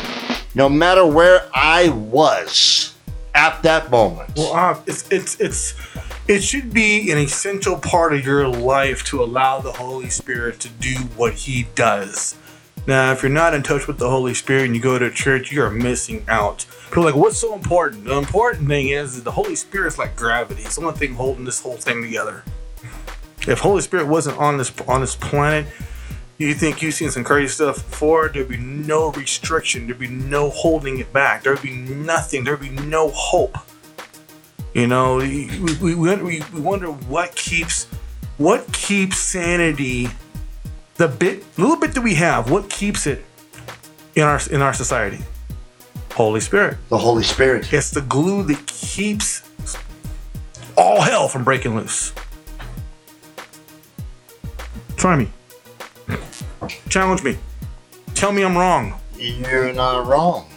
no matter where I was at that moment. Well, it should be an essential part of your life to allow the Holy Spirit to do what He does. Now, if you're not in touch with the Holy Spirit and you go to church, you're missing out. People are like, what's so important? The important thing is the Holy Spirit's like gravity. It's the one thing holding this whole thing together. If Holy Spirit wasn't on this planet, you think you've seen some crazy stuff before, there'd be no restriction. There'd be no holding it back. There'd be nothing. There'd be no hope. You know, we wonder what keeps sanity, the little bit that we have, what keeps it in our society? Holy Spirit. The Holy Spirit. It's the glue that keeps all hell from breaking loose. Try me. Challenge me. Tell me I'm wrong. You're not wrong.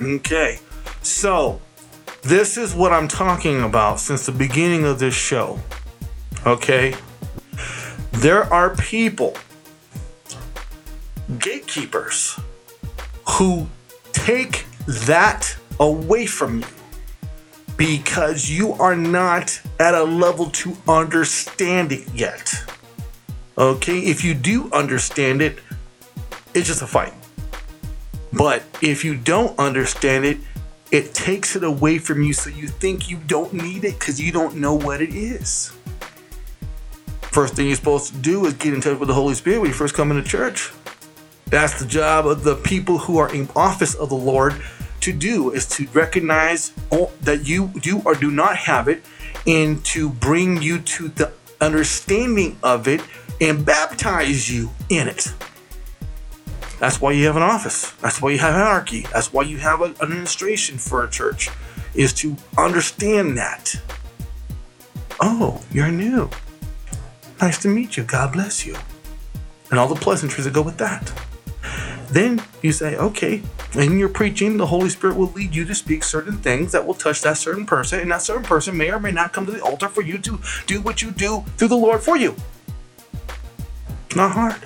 Okay. So, this is what I'm talking about since the beginning of this show. Okay? There are people, gatekeepers, who take that away from you because you are not at a level to understand it yet. Okay, if you do understand it, it's just a fight. But if you don't understand it, it takes it away from you, so you think you don't need it because you don't know what it is. First thing you're supposed to do is get in touch with the Holy Spirit when you first come into church. That's the job of the people who are in office of the Lord to do, is to recognize that you do or do not have it, and to bring you to the understanding of it and baptize you in it. That's why you have an office. That's why you have hierarchy. That's why you have an administration for a church, is to understand that. Oh, you're new. Nice to meet you. God bless you. And all the pleasantries that go with that. Then you say, okay, in your preaching, the Holy Spirit will lead you to speak certain things that will touch that certain person, and that certain person may or may not come to the altar for you to do what you do through the Lord for you. It's not hard.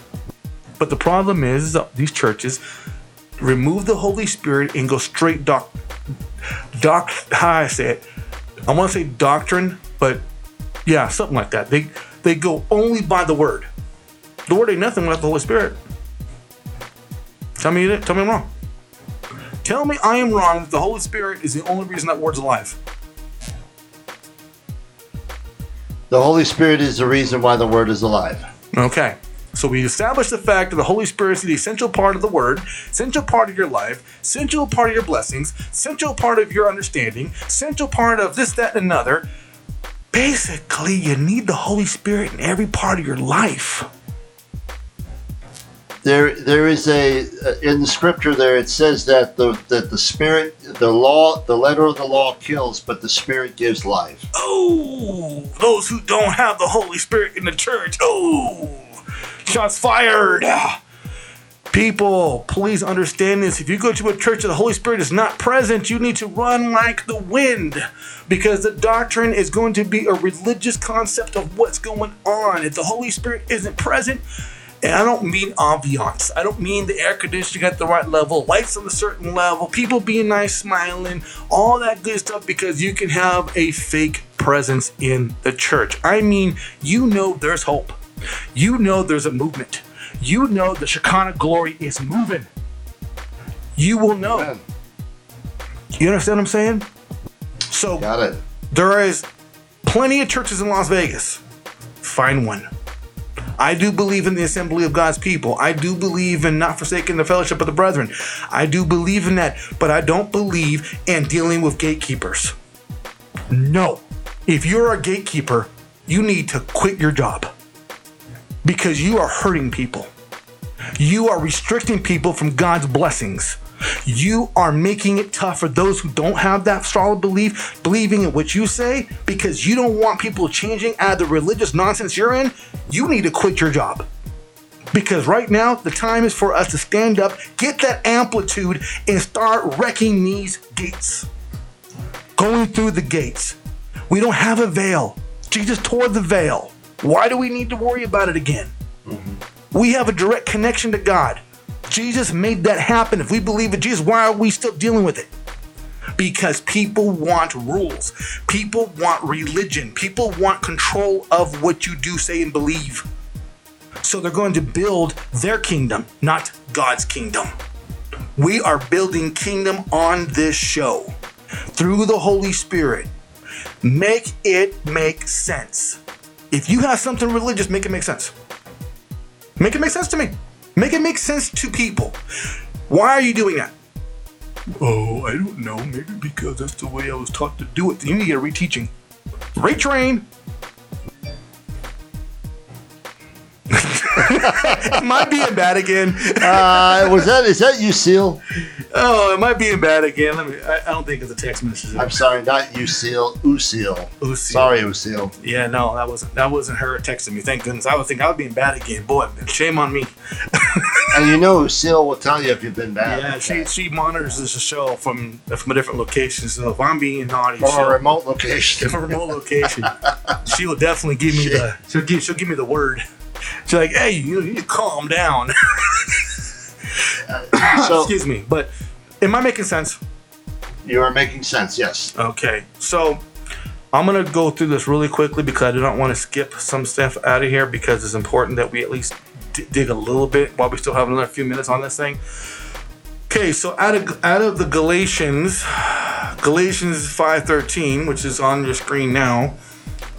But the problem is that these churches remove the Holy Spirit and go straight doctrine, but yeah, something like that. They go only by the Word. The Word ain't nothing without the Holy Spirit. Tell me I'm wrong. Tell me I am wrong that the Holy Spirit is the only reason that Word's alive. The Holy Spirit is the reason why the Word is alive. Okay. So we establish the fact that the Holy Spirit is the essential part of the Word, essential part of your life, essential part of your blessings, essential part of your understanding, essential part of this, that, and another. Basically, you need the Holy Spirit in every part of your life. There is in the scripture there, it says that the Spirit, the law, the letter of the law kills, but the Spirit gives life. Oh, those who don't have the Holy Spirit in the church. Oh, shots fired. People, please understand this. If you go to a church that the Holy Spirit is not present, you need to run like the wind, because the doctrine is going to be a religious concept of what's going on. If the Holy Spirit isn't present, and I don't mean ambiance. I don't mean the air conditioning at the right level, lights on a certain level, people being nice, smiling, all that good stuff, because you can have a fake presence in the church. I mean, you know there's hope. You know there's a movement. You know the Shekinah glory is moving. You will know. Amen. You understand what I'm saying? So got it. There is plenty of churches in Las Vegas. Find one. I do believe in the assembly of God's people. I do believe in not forsaking the fellowship of the brethren. I do believe in that, but I don't believe in dealing with gatekeepers. No. If you're a gatekeeper, you need to quit your job, because you are hurting people. You are restricting people from God's blessings. You are making it tough for those who don't have that solid belief, believing in what you say, because you don't want people changing out of the religious nonsense you're in. You need to quit your job. because right now the time is for us to stand up, get that amplitude, and start wrecking these gates. Going through the gates. We don't have a veil. Jesus tore the veil. Why do we need to worry about it again? Mm-hmm. We have a direct connection to God. Jesus made that happen. If we believe in Jesus, why are we still dealing with it? Because people want rules. People want religion. People want control of what you do, say, and believe. So they're going to build their kingdom, not God's kingdom. We are building kingdom on this show through the Holy Spirit. Make it make sense. If you have something religious, make it make sense. Make it make sense to me. Make it make sense to people. Why are you doing that? Oh, I don't know. Maybe because that's the way I was taught to do it. You need a reteaching. Retrain. Am I being bad again? Is that you, Seal? Oh, am I being bad again? I don't think it's a text message. I'm sorry, not you, Seal. Usil. Sorry, Usil. Yeah, no, that wasn't her texting me. Thank goodness. I would think I was being bad again. Boy, shame on me. And you know, Seal will tell you if you've been bad. Yeah, she monitors the show from a different location. So if I'm being naughty, from a remote location, she will definitely give me she'll give me the word. She's like, hey, you need to calm down. Excuse me, but am I making sense? You are making sense, yes. Okay, so I'm going to go through this really quickly because I do not want to skip some stuff out of here because it's important that we at least dig a little bit while we still have another few minutes on this thing. Okay, so out of the Galatians 5:13, which is on your screen now,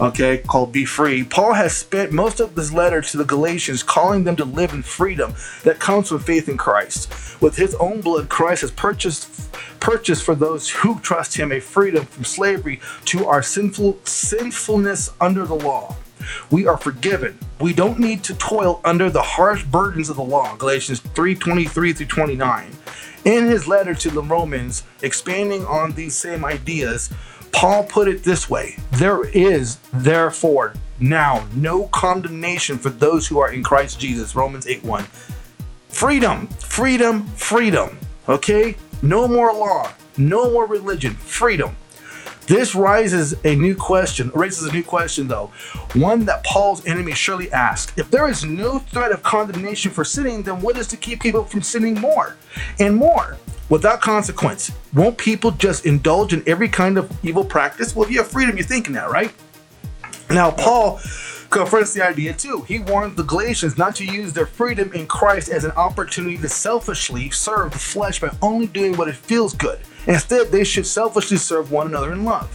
okay, called Be Free. Paul has spent most of his letter to the Galatians calling them to live in freedom that comes from faith in Christ. With his own blood, Christ has purchased for those who trust him a freedom from slavery to our sinfulness under the law. We are forgiven. We don't need to toil under the harsh burdens of the law. Galatians 3:23-29. In his letter to the Romans, expanding on these same ideas, Paul put it this way: there is therefore now no condemnation for those who are in Christ Jesus. Romans 8:1. Freedom, freedom, freedom. Okay? No more law, no more religion, freedom. This raises a new question though, one that Paul's enemies surely asked. If there is no threat of condemnation for sinning, then what is to keep people from sinning more and more? Without consequence, won't people just indulge in every kind of evil practice? Well, if you have freedom, you're thinking that, right? Now, Paul confronts the idea too. He warns the Galatians not to use their freedom in Christ as an opportunity to selfishly serve the flesh by only doing what it feels good. Instead, they should selfishly serve one another in love.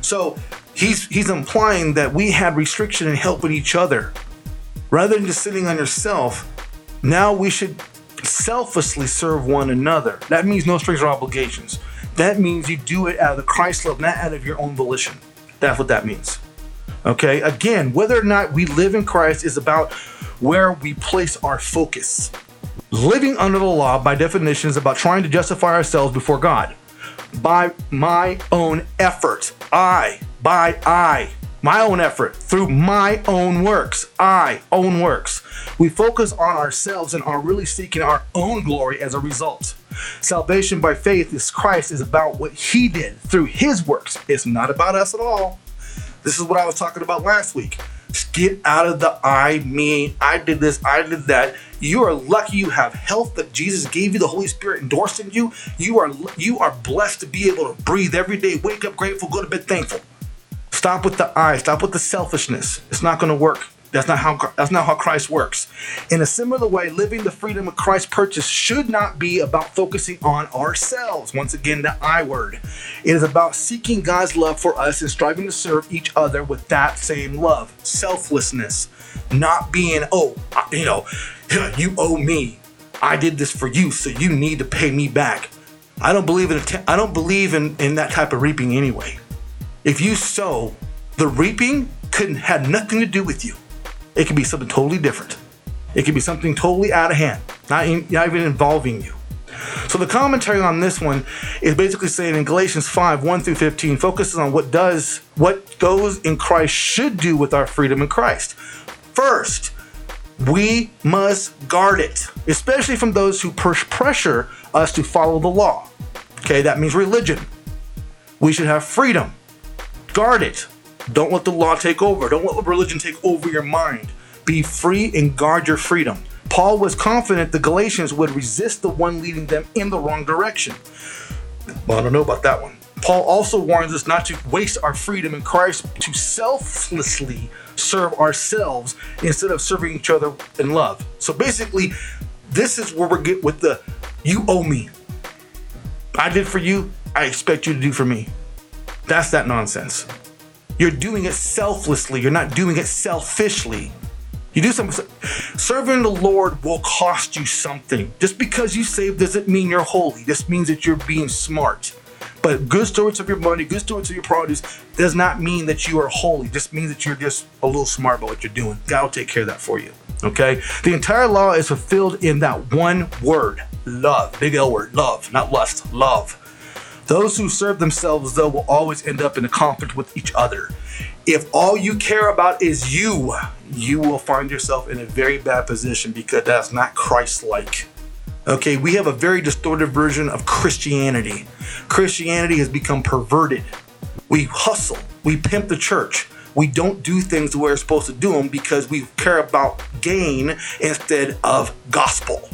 So he's implying that we had restriction in helping each other. Rather than just sitting on yourself, now we should selflessly serve one another. That means no strings or obligations. That means you do it out of the Christ love, not out of your own volition. That's what that means. Okay, again, whether or not we live in Christ is about where we place our focus. Living under the law, by definition, is about trying to justify ourselves before God. By my own effort. My own effort, through my own works, We focus on ourselves and are really seeking our own glory as a result. Salvation by faith is Christ, is about what he did through his works. It's not about us at all. This is what I was talking about last week. Just get out of the I did this, I did that. You are lucky you have health that Jesus gave you, the Holy Spirit endorsed in you. You are blessed to be able to breathe every day, wake up grateful, go to bed thankful. Stop with the I. Stop with the selfishness. It's not going to work. That's not how Christ works. In a similar way, living the freedom of Christ purchased should not be about focusing on ourselves. Once again, the I word. It is about seeking God's love for us and striving to serve each other with that same love. Selflessness. Not being, you owe me. I did this for you, so you need to pay me back. I don't believe in that type of reaping anyway. If you sow, the reaping had nothing to do with you. It could be something totally different. It could be something totally out of hand, not even involving you. So the commentary on this one is basically saying in Galatians 5:1-15 focuses on what those in Christ should do with our freedom in Christ. First, We must guard it, especially from those who push pressure us to follow the law. Okay, that means religion. We should have freedom. Guard it. Don't let the law take over. Don't let religion take over your mind. Be free and guard your freedom. Paul was confident the Galatians would resist the one leading them in the wrong direction. Well, I don't know about that one. Paul also warns us not to waste our freedom in Christ to selflessly serve ourselves instead of serving each other in love. So basically, this is where we get with the you owe me. I did for you, I expect you to do for me. That's that nonsense. You're doing it selflessly. You're not doing it selfishly. You do something. Serving the Lord will cost you something. Just because you save doesn't mean you're holy. This means that you're being smart. But good stewards of your money, good stewards of your produce does not mean that you are holy. This means that you're just a little smart about what you're doing. God will take care of that for you. Okay? The entire law is fulfilled in that one word, love. Big L word, love, not lust, love. Those who serve themselves, though, will always end up in a conflict with each other. If all you care about is you, you will find yourself in a very bad position because that's not Christ-like. Okay, we have a very distorted version of Christianity. Christianity has become perverted. We hustle. We pimp the church. We don't do things the way we're supposed to do them because we care about gain instead of gospel.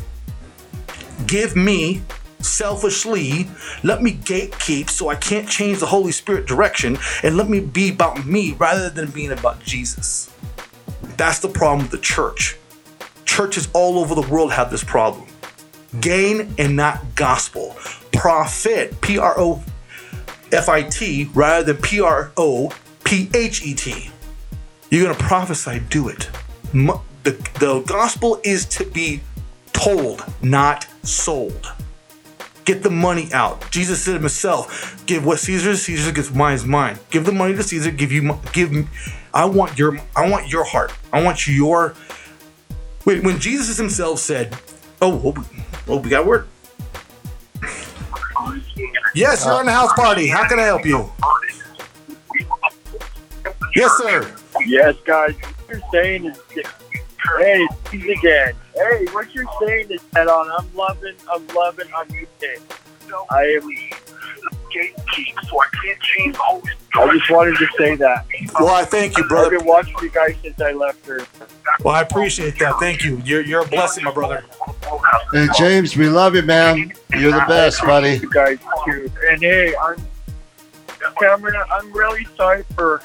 Give me selfishly. Let me gatekeep so I can't change the Holy Spirit direction, and let me be about me rather than being about Jesus. That's the problem with the church. Churches all over the world have this problem. Gain and not gospel. Profit, P-R-O-F-I-T, rather than P-R-O-P-H-E-T. You're going to prophesy, do it. The gospel is to be told, not sold. Get the money out. Jesus said himself, give what Caesar's, Caesar gives, mine is mine. Give the money to Caesar, give me. I want your heart. I want your, when Jesus himself said, we got word. Yes, you're on the house party. How can I help you? Yes, sir. Yes, guys. What you're saying is, hey, he's again. Hey, what you're saying is that on. I'm loving on you. I am gatekeep, so I can't change the whole story. I just wanted to say that. Well, I thank you, brother. I've been watching you guys since I left her. Well, I appreciate that. Thank you. You're a blessing, my brother. Hey, James, we love you, man. You're the best, buddy. You guys too. And hey, Cameron, I'm really sorry for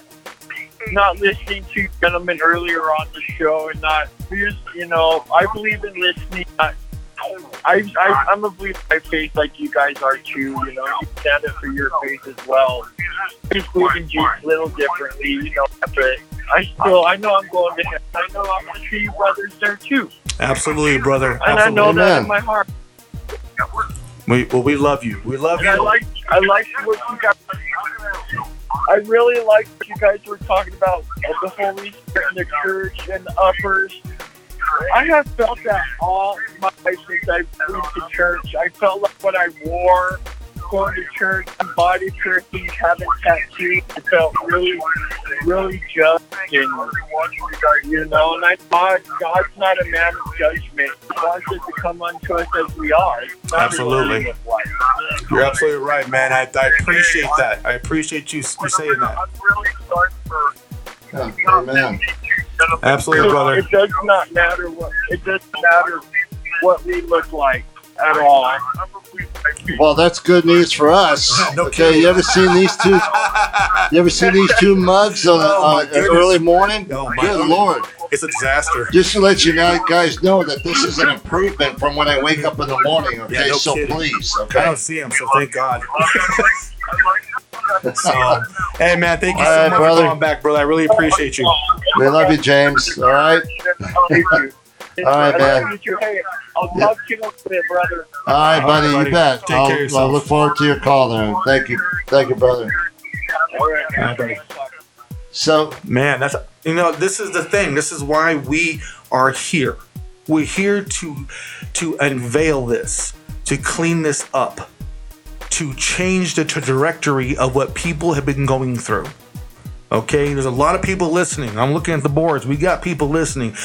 not listening to gentlemen earlier on the show and not, you know, I believe in listening. I'm a believer by faith like you guys are too, you know, you stand up for your faith as well. I just believe in Jesus a little differently, you know, but I know I'm going to heaven. I know I'm going to see you brothers there too. Absolutely, brother. And absolutely. I know that in my heart. We love you. We love and you. I like what you guys I really like what you guys were talking about the Holy Spirit and the church and the uppers. I have felt that all my life since I moved to church. I felt like what I wore, going to church, body churching, having tattoos, I felt really, really just. And, you know, and I thought God's not a man of judgment. He wants us to come unto us as we are. Absolutely. You're absolutely right, man. I appreciate that. I appreciate you saying that. I'm really sorry for... Oh, man. Absolutely, brother. It doesn't matter what we look like at all. Well, that's good news for us. Okay, you ever seen these two mugs on early morning? Oh, good Lord. It's a disaster. Just to let you guys know that this is an improvement from when I wake up in the morning, okay? Yeah, no so kidding. Please, okay? I don't see him, so thank God. So, hey, man, thank you so much for coming back, brother. I really appreciate you. We love you, James. All right? All right, man. Hey, I'll love you a little bit, brother. All right, buddy. All right, you bet. Take care of yourself. I look forward to your call there. Thank you. Thank you, brother. All right, buddy. So, man, that's, you know, this is the thing. This is why we are here. We're here to unveil this, to clean this up, to change the trajectory of what people have been going through. Okay, there's a lot of people listening. I'm looking at the boards. We got people listening.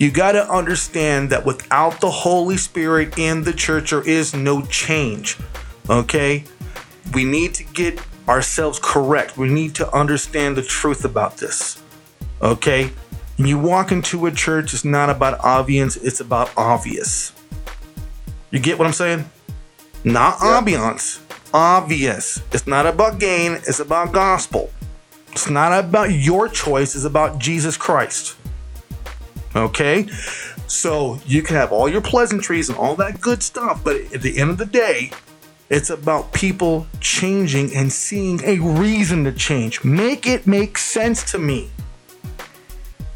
You got to understand that without the Holy Spirit in the church, there is no change. Okay? We need to get ourselves correct. We need to understand the truth about this. Okay? When you walk into a church, it's not about ambience, it's about obvious. You get what I'm saying? Not ambiance. Obvious. It's not about gain, it's about gospel. It's not about your choice, it's about Jesus Christ. Okay? So you can have all your pleasantries and all that good stuff, but at the end of the day, it's about people changing and seeing a reason to change. Make it make sense to me.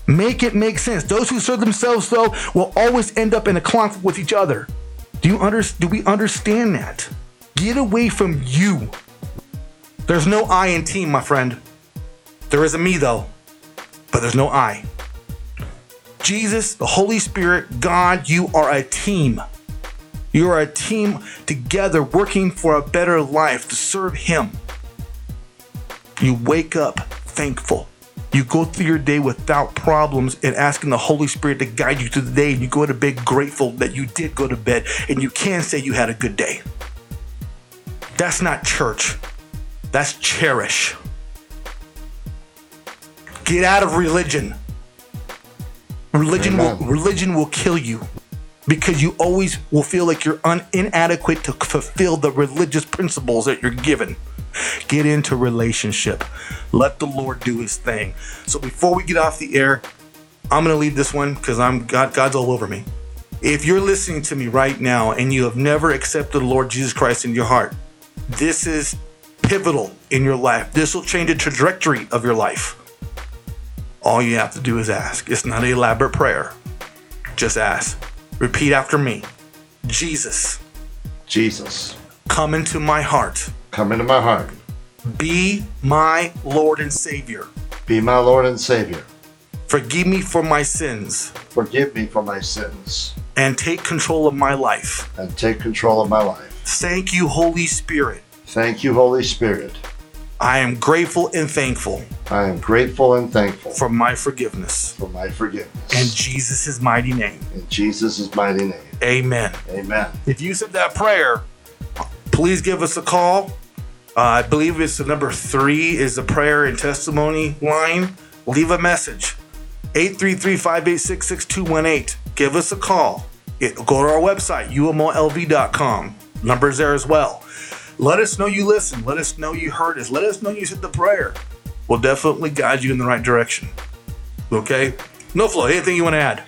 Make it make sense. Those who serve themselves, though, will always end up in a conflict with each other. Do we understand that? Get away from you. There's no I in team, my friend. There is a me, though, but there's no I. Jesus, the Holy Spirit, God, you are a team. You are a team together working for a better life to serve Him. You wake up thankful. You go through your day without problems and asking the Holy Spirit to guide you through the day. And you go to bed grateful that you did go to bed and you can say you had a good day. That's not church. That's cherish. Get out of religion. Religion will kill you. Because you always will feel like you're inadequate to fulfill the religious principles that you're given. Get into relationship. Let the Lord do His thing. So before we get off the air, I'm going to leave this one because God's all over me. If you're listening to me right now and you have never accepted the Lord Jesus Christ in your heart, this is pivotal in your life. This will change the trajectory of your life. All you have to do is ask. It's not an elaborate prayer. Just ask. Repeat after me. Jesus, come into my heart. Come into my heart. Be my Lord and Savior. Be my Lord and Savior. Forgive me for my sins. Forgive me for my sins. And take control of my life. And take control of my life. Thank you, Holy Spirit. Thank you, Holy Spirit. I am grateful and thankful. I am grateful and thankful for my forgiveness. For my forgiveness. In Jesus' mighty name. In Jesus' mighty name. Amen. Amen. If you said that prayer, please give us a call. I believe it's the number 3 is the prayer and testimony line. Leave a message. 833-586-6218. Give us a call. Go to our website, umolv.com. Numbers there as well. Let us know you listened. Let us know you heard us. Let us know you said the prayer. We'll definitely guide you in the right direction. Okay? No flow. Anything you want to add?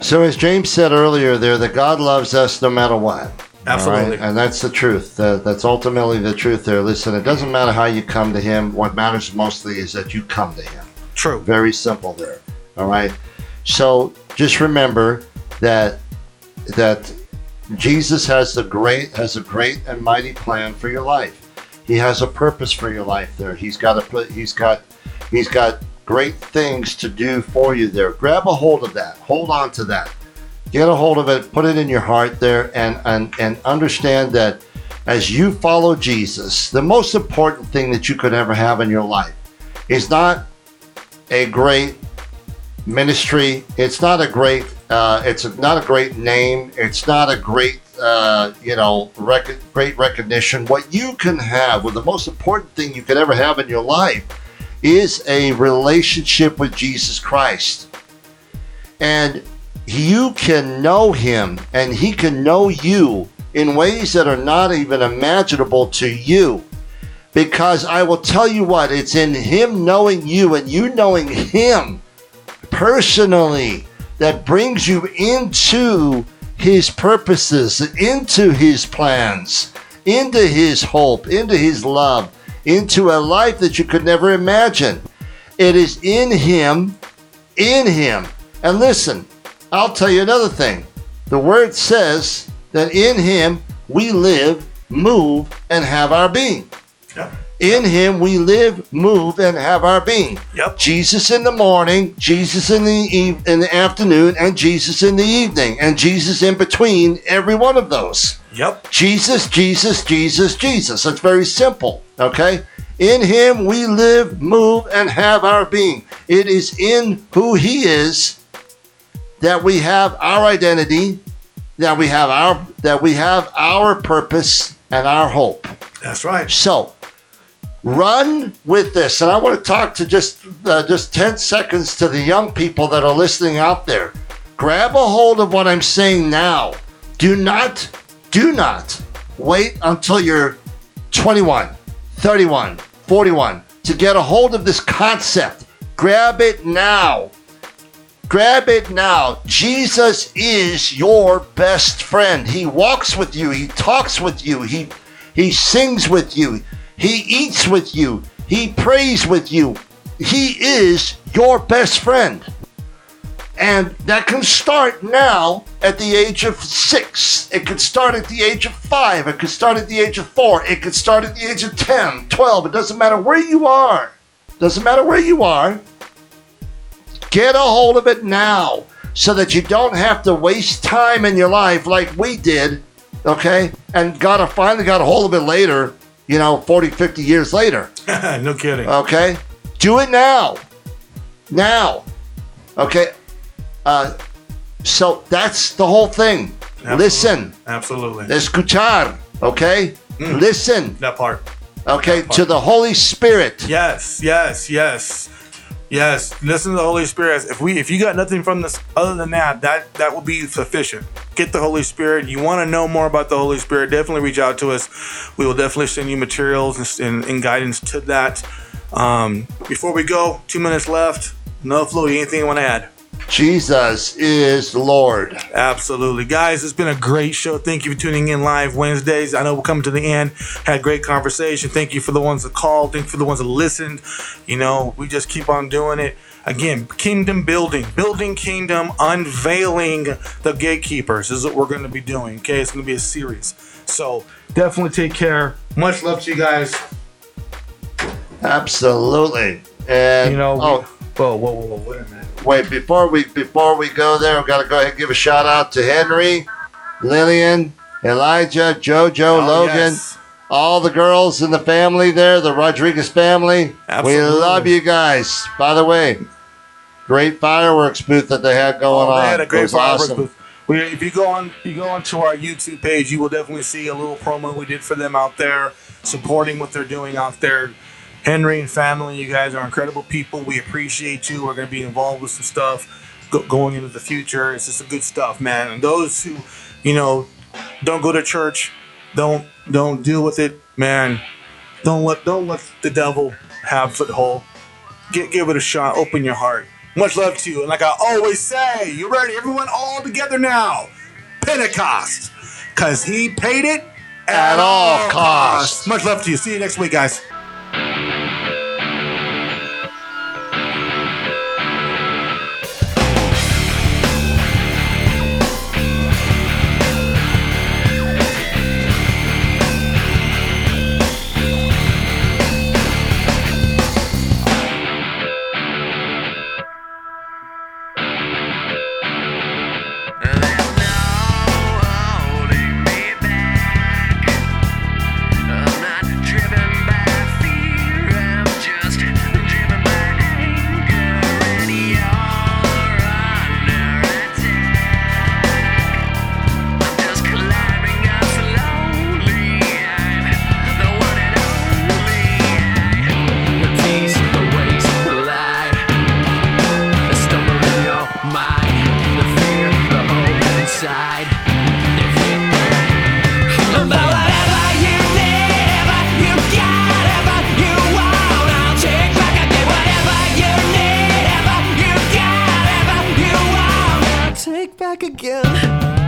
So as James said earlier there, that God loves us no matter what. Absolutely. Right? And that's the truth. That's ultimately the truth there. Listen, it doesn't matter how you come to Him. What matters mostly is that you come to Him. True. Very simple there. All right? So just remember that Jesus has a great and mighty plan for your life. He has a purpose for your life there. He's got great things to do for you there. Grab a hold of that. Hold on to that. Get a hold of it. Put it in your heart there and understand that as you follow Jesus, the most important thing that you could ever have in your life is not a great ministry. It's not a great name. It's not a great great recognition. What you can have, the most important thing you could ever have in your life, is a relationship with Jesus Christ. And you can know Him, and He can know you in ways that are not even imaginable to you. Because I will tell you what, it's in Him knowing you and you knowing Him personally that brings you into His purposes, into His plans, into His hope, into His love, into a life that you could never imagine. It is in Him. And listen, I'll tell you another thing. The Word says that in Him we live, move, and have our being. Yep. In Him we live, move, and have our being. Yep. Jesus in the morning, Jesus in the afternoon, and Jesus in the evening, and Jesus in between every one of those. Yep. Jesus, Jesus, Jesus, Jesus. That's very simple, okay? In Him we live, move, and have our being. It is in who He is that we have our identity, that we have our purpose and our hope. That's right. So run with this. And I want to talk to just 10 seconds to the young people that are listening out there. Grab a hold of what I'm saying now. Do not wait until you're 21, 31, 41 to get a hold of this concept. Grab it now. Grab it now. Jesus is your best friend. He walks with you. He talks with you. He sings with you. He eats with you. He prays with you. He is your best friend. And that can start now at the age of 6. It could start at the age of 5. It could start at the age of 4. It could start at the age of 10, 12. It doesn't matter where you are. Get a hold of it now so that you don't have to waste time in your life like we did, okay? And finally got a hold of it later, 40, 50 years later. No kidding. Okay? Do it now. Now. Okay? So that's the whole thing. Absolutely. Listen. Absolutely. Escuchar. Okay? Listen. That part. Okay? That part. To the Holy Spirit. Yes. Yes, listen to the Holy Spirit. If you got nothing from this other than that will be sufficient. Get the Holy Spirit. You want to know more about the Holy Spirit, definitely reach out to us. We will definitely send you materials and guidance to that. Before we go, 2 minutes left. No floaty, anything you want to add? Jesus is Lord. Absolutely. Guys, it's been a great show. Thank you for tuning in live Wednesdays. I know we're coming to the end. Had great conversation. Thank you for the ones that called. Thank you for the ones that listened. We just keep on doing it. Again, kingdom building kingdom, unveiling the gatekeepers is what we're going to be doing. Okay, it's going to be a series. So definitely take care. Much love to you guys. Absolutely. And whoa, wait a minute. Wait, before we go there, I've got to go ahead and give a shout out to Henry, Lillian, Elijah, Jojo, Logan, yes. All the girls in the family there, the Rodriguez family. Absolutely. We love you guys. By the way, great fireworks booth that they had going on. They had a great fireworks booth. If you go on to our YouTube page, you will definitely see a little promo we did for them out there, supporting what they're doing out there. Henry and family, you guys are incredible people. We appreciate you. We're going to be involved with some stuff going into the future. It's just some good stuff, man. And those who, don't go to church, don't deal with it, man. Don't let the devil have foothold. Give it a shot. Open your heart. Much love to you. And like I always say, you ready? Everyone all together now. Pentecost. Because he paid it at all costs. Much love to you. See you next week, guys. Again.